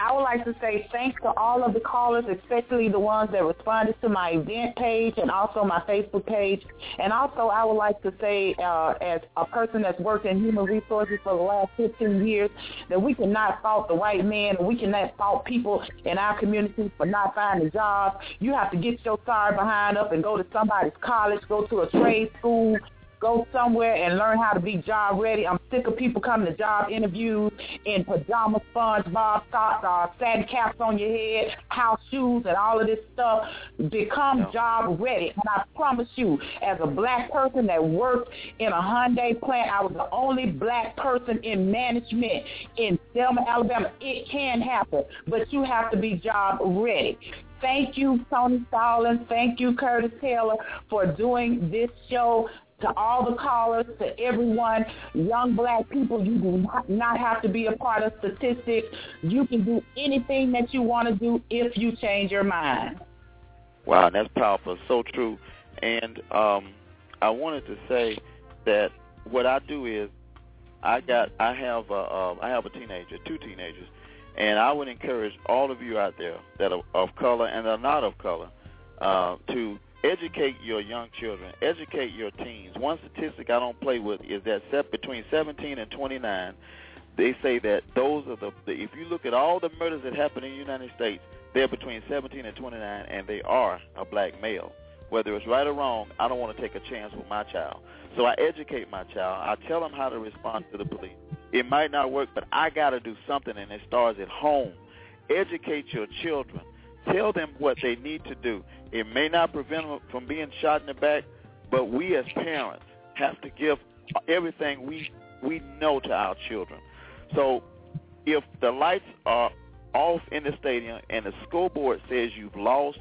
I would like to say thanks to all of the callers, especially the ones that responded to my event page and also my Facebook page. And also I would like to say, as a person that's worked in human resources for the last 15 years, that we cannot fault the white man, and we cannot fault people in our community for not finding jobs. You have to get your sorry behind up and go to somebody's college, go to a trade school, go somewhere and learn how to be job ready. I'm sick of people coming to job interviews in pajamas, SpongeBob socks, satin caps on your head, house shoes, and all of this stuff. Become job ready. And I promise you, as a black person that worked in a Hyundai plant, I was the only black person in management in Selma, Alabama. It can happen, but you have to be job ready. Thank you, Tony Stallings. Thank you, Curtis Taylor, for doing this show. To all the callers, to everyone, young black people, you do not have to be a part of statistics. You can do anything that you want to do if you change your mind. Wow, that's powerful. So true. And I wanted to say that what I do is I have a teenager, two teenagers, and I would encourage all of you out there that are of color and are not of color to educate your young children. Educate your teens. One statistic I don't play with is that between 17 and 29, they say that those are if you look at all the murders that happen in the United States, they're between 17 and 29, and they are a black male. Whether it's right or wrong, I don't want to take a chance with my child. So I educate my child. I tell them how to respond to the police. It might not work, but I got to do something, and it starts at home. Educate your children. Tell them what they need to do. It may not prevent them from being shot in the back, but we as parents have to give everything we know to our children. So if the lights are off in the stadium and the scoreboard says you've lost,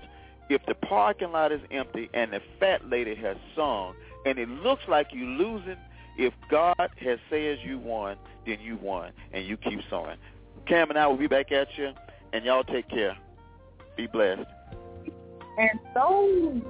if the parking lot is empty and the fat lady has sung and it looks like you're losing, If God has says you won, then you won, and you keep sowing. Cam and I will be back at you, and y'all take care. Be blessed. And so.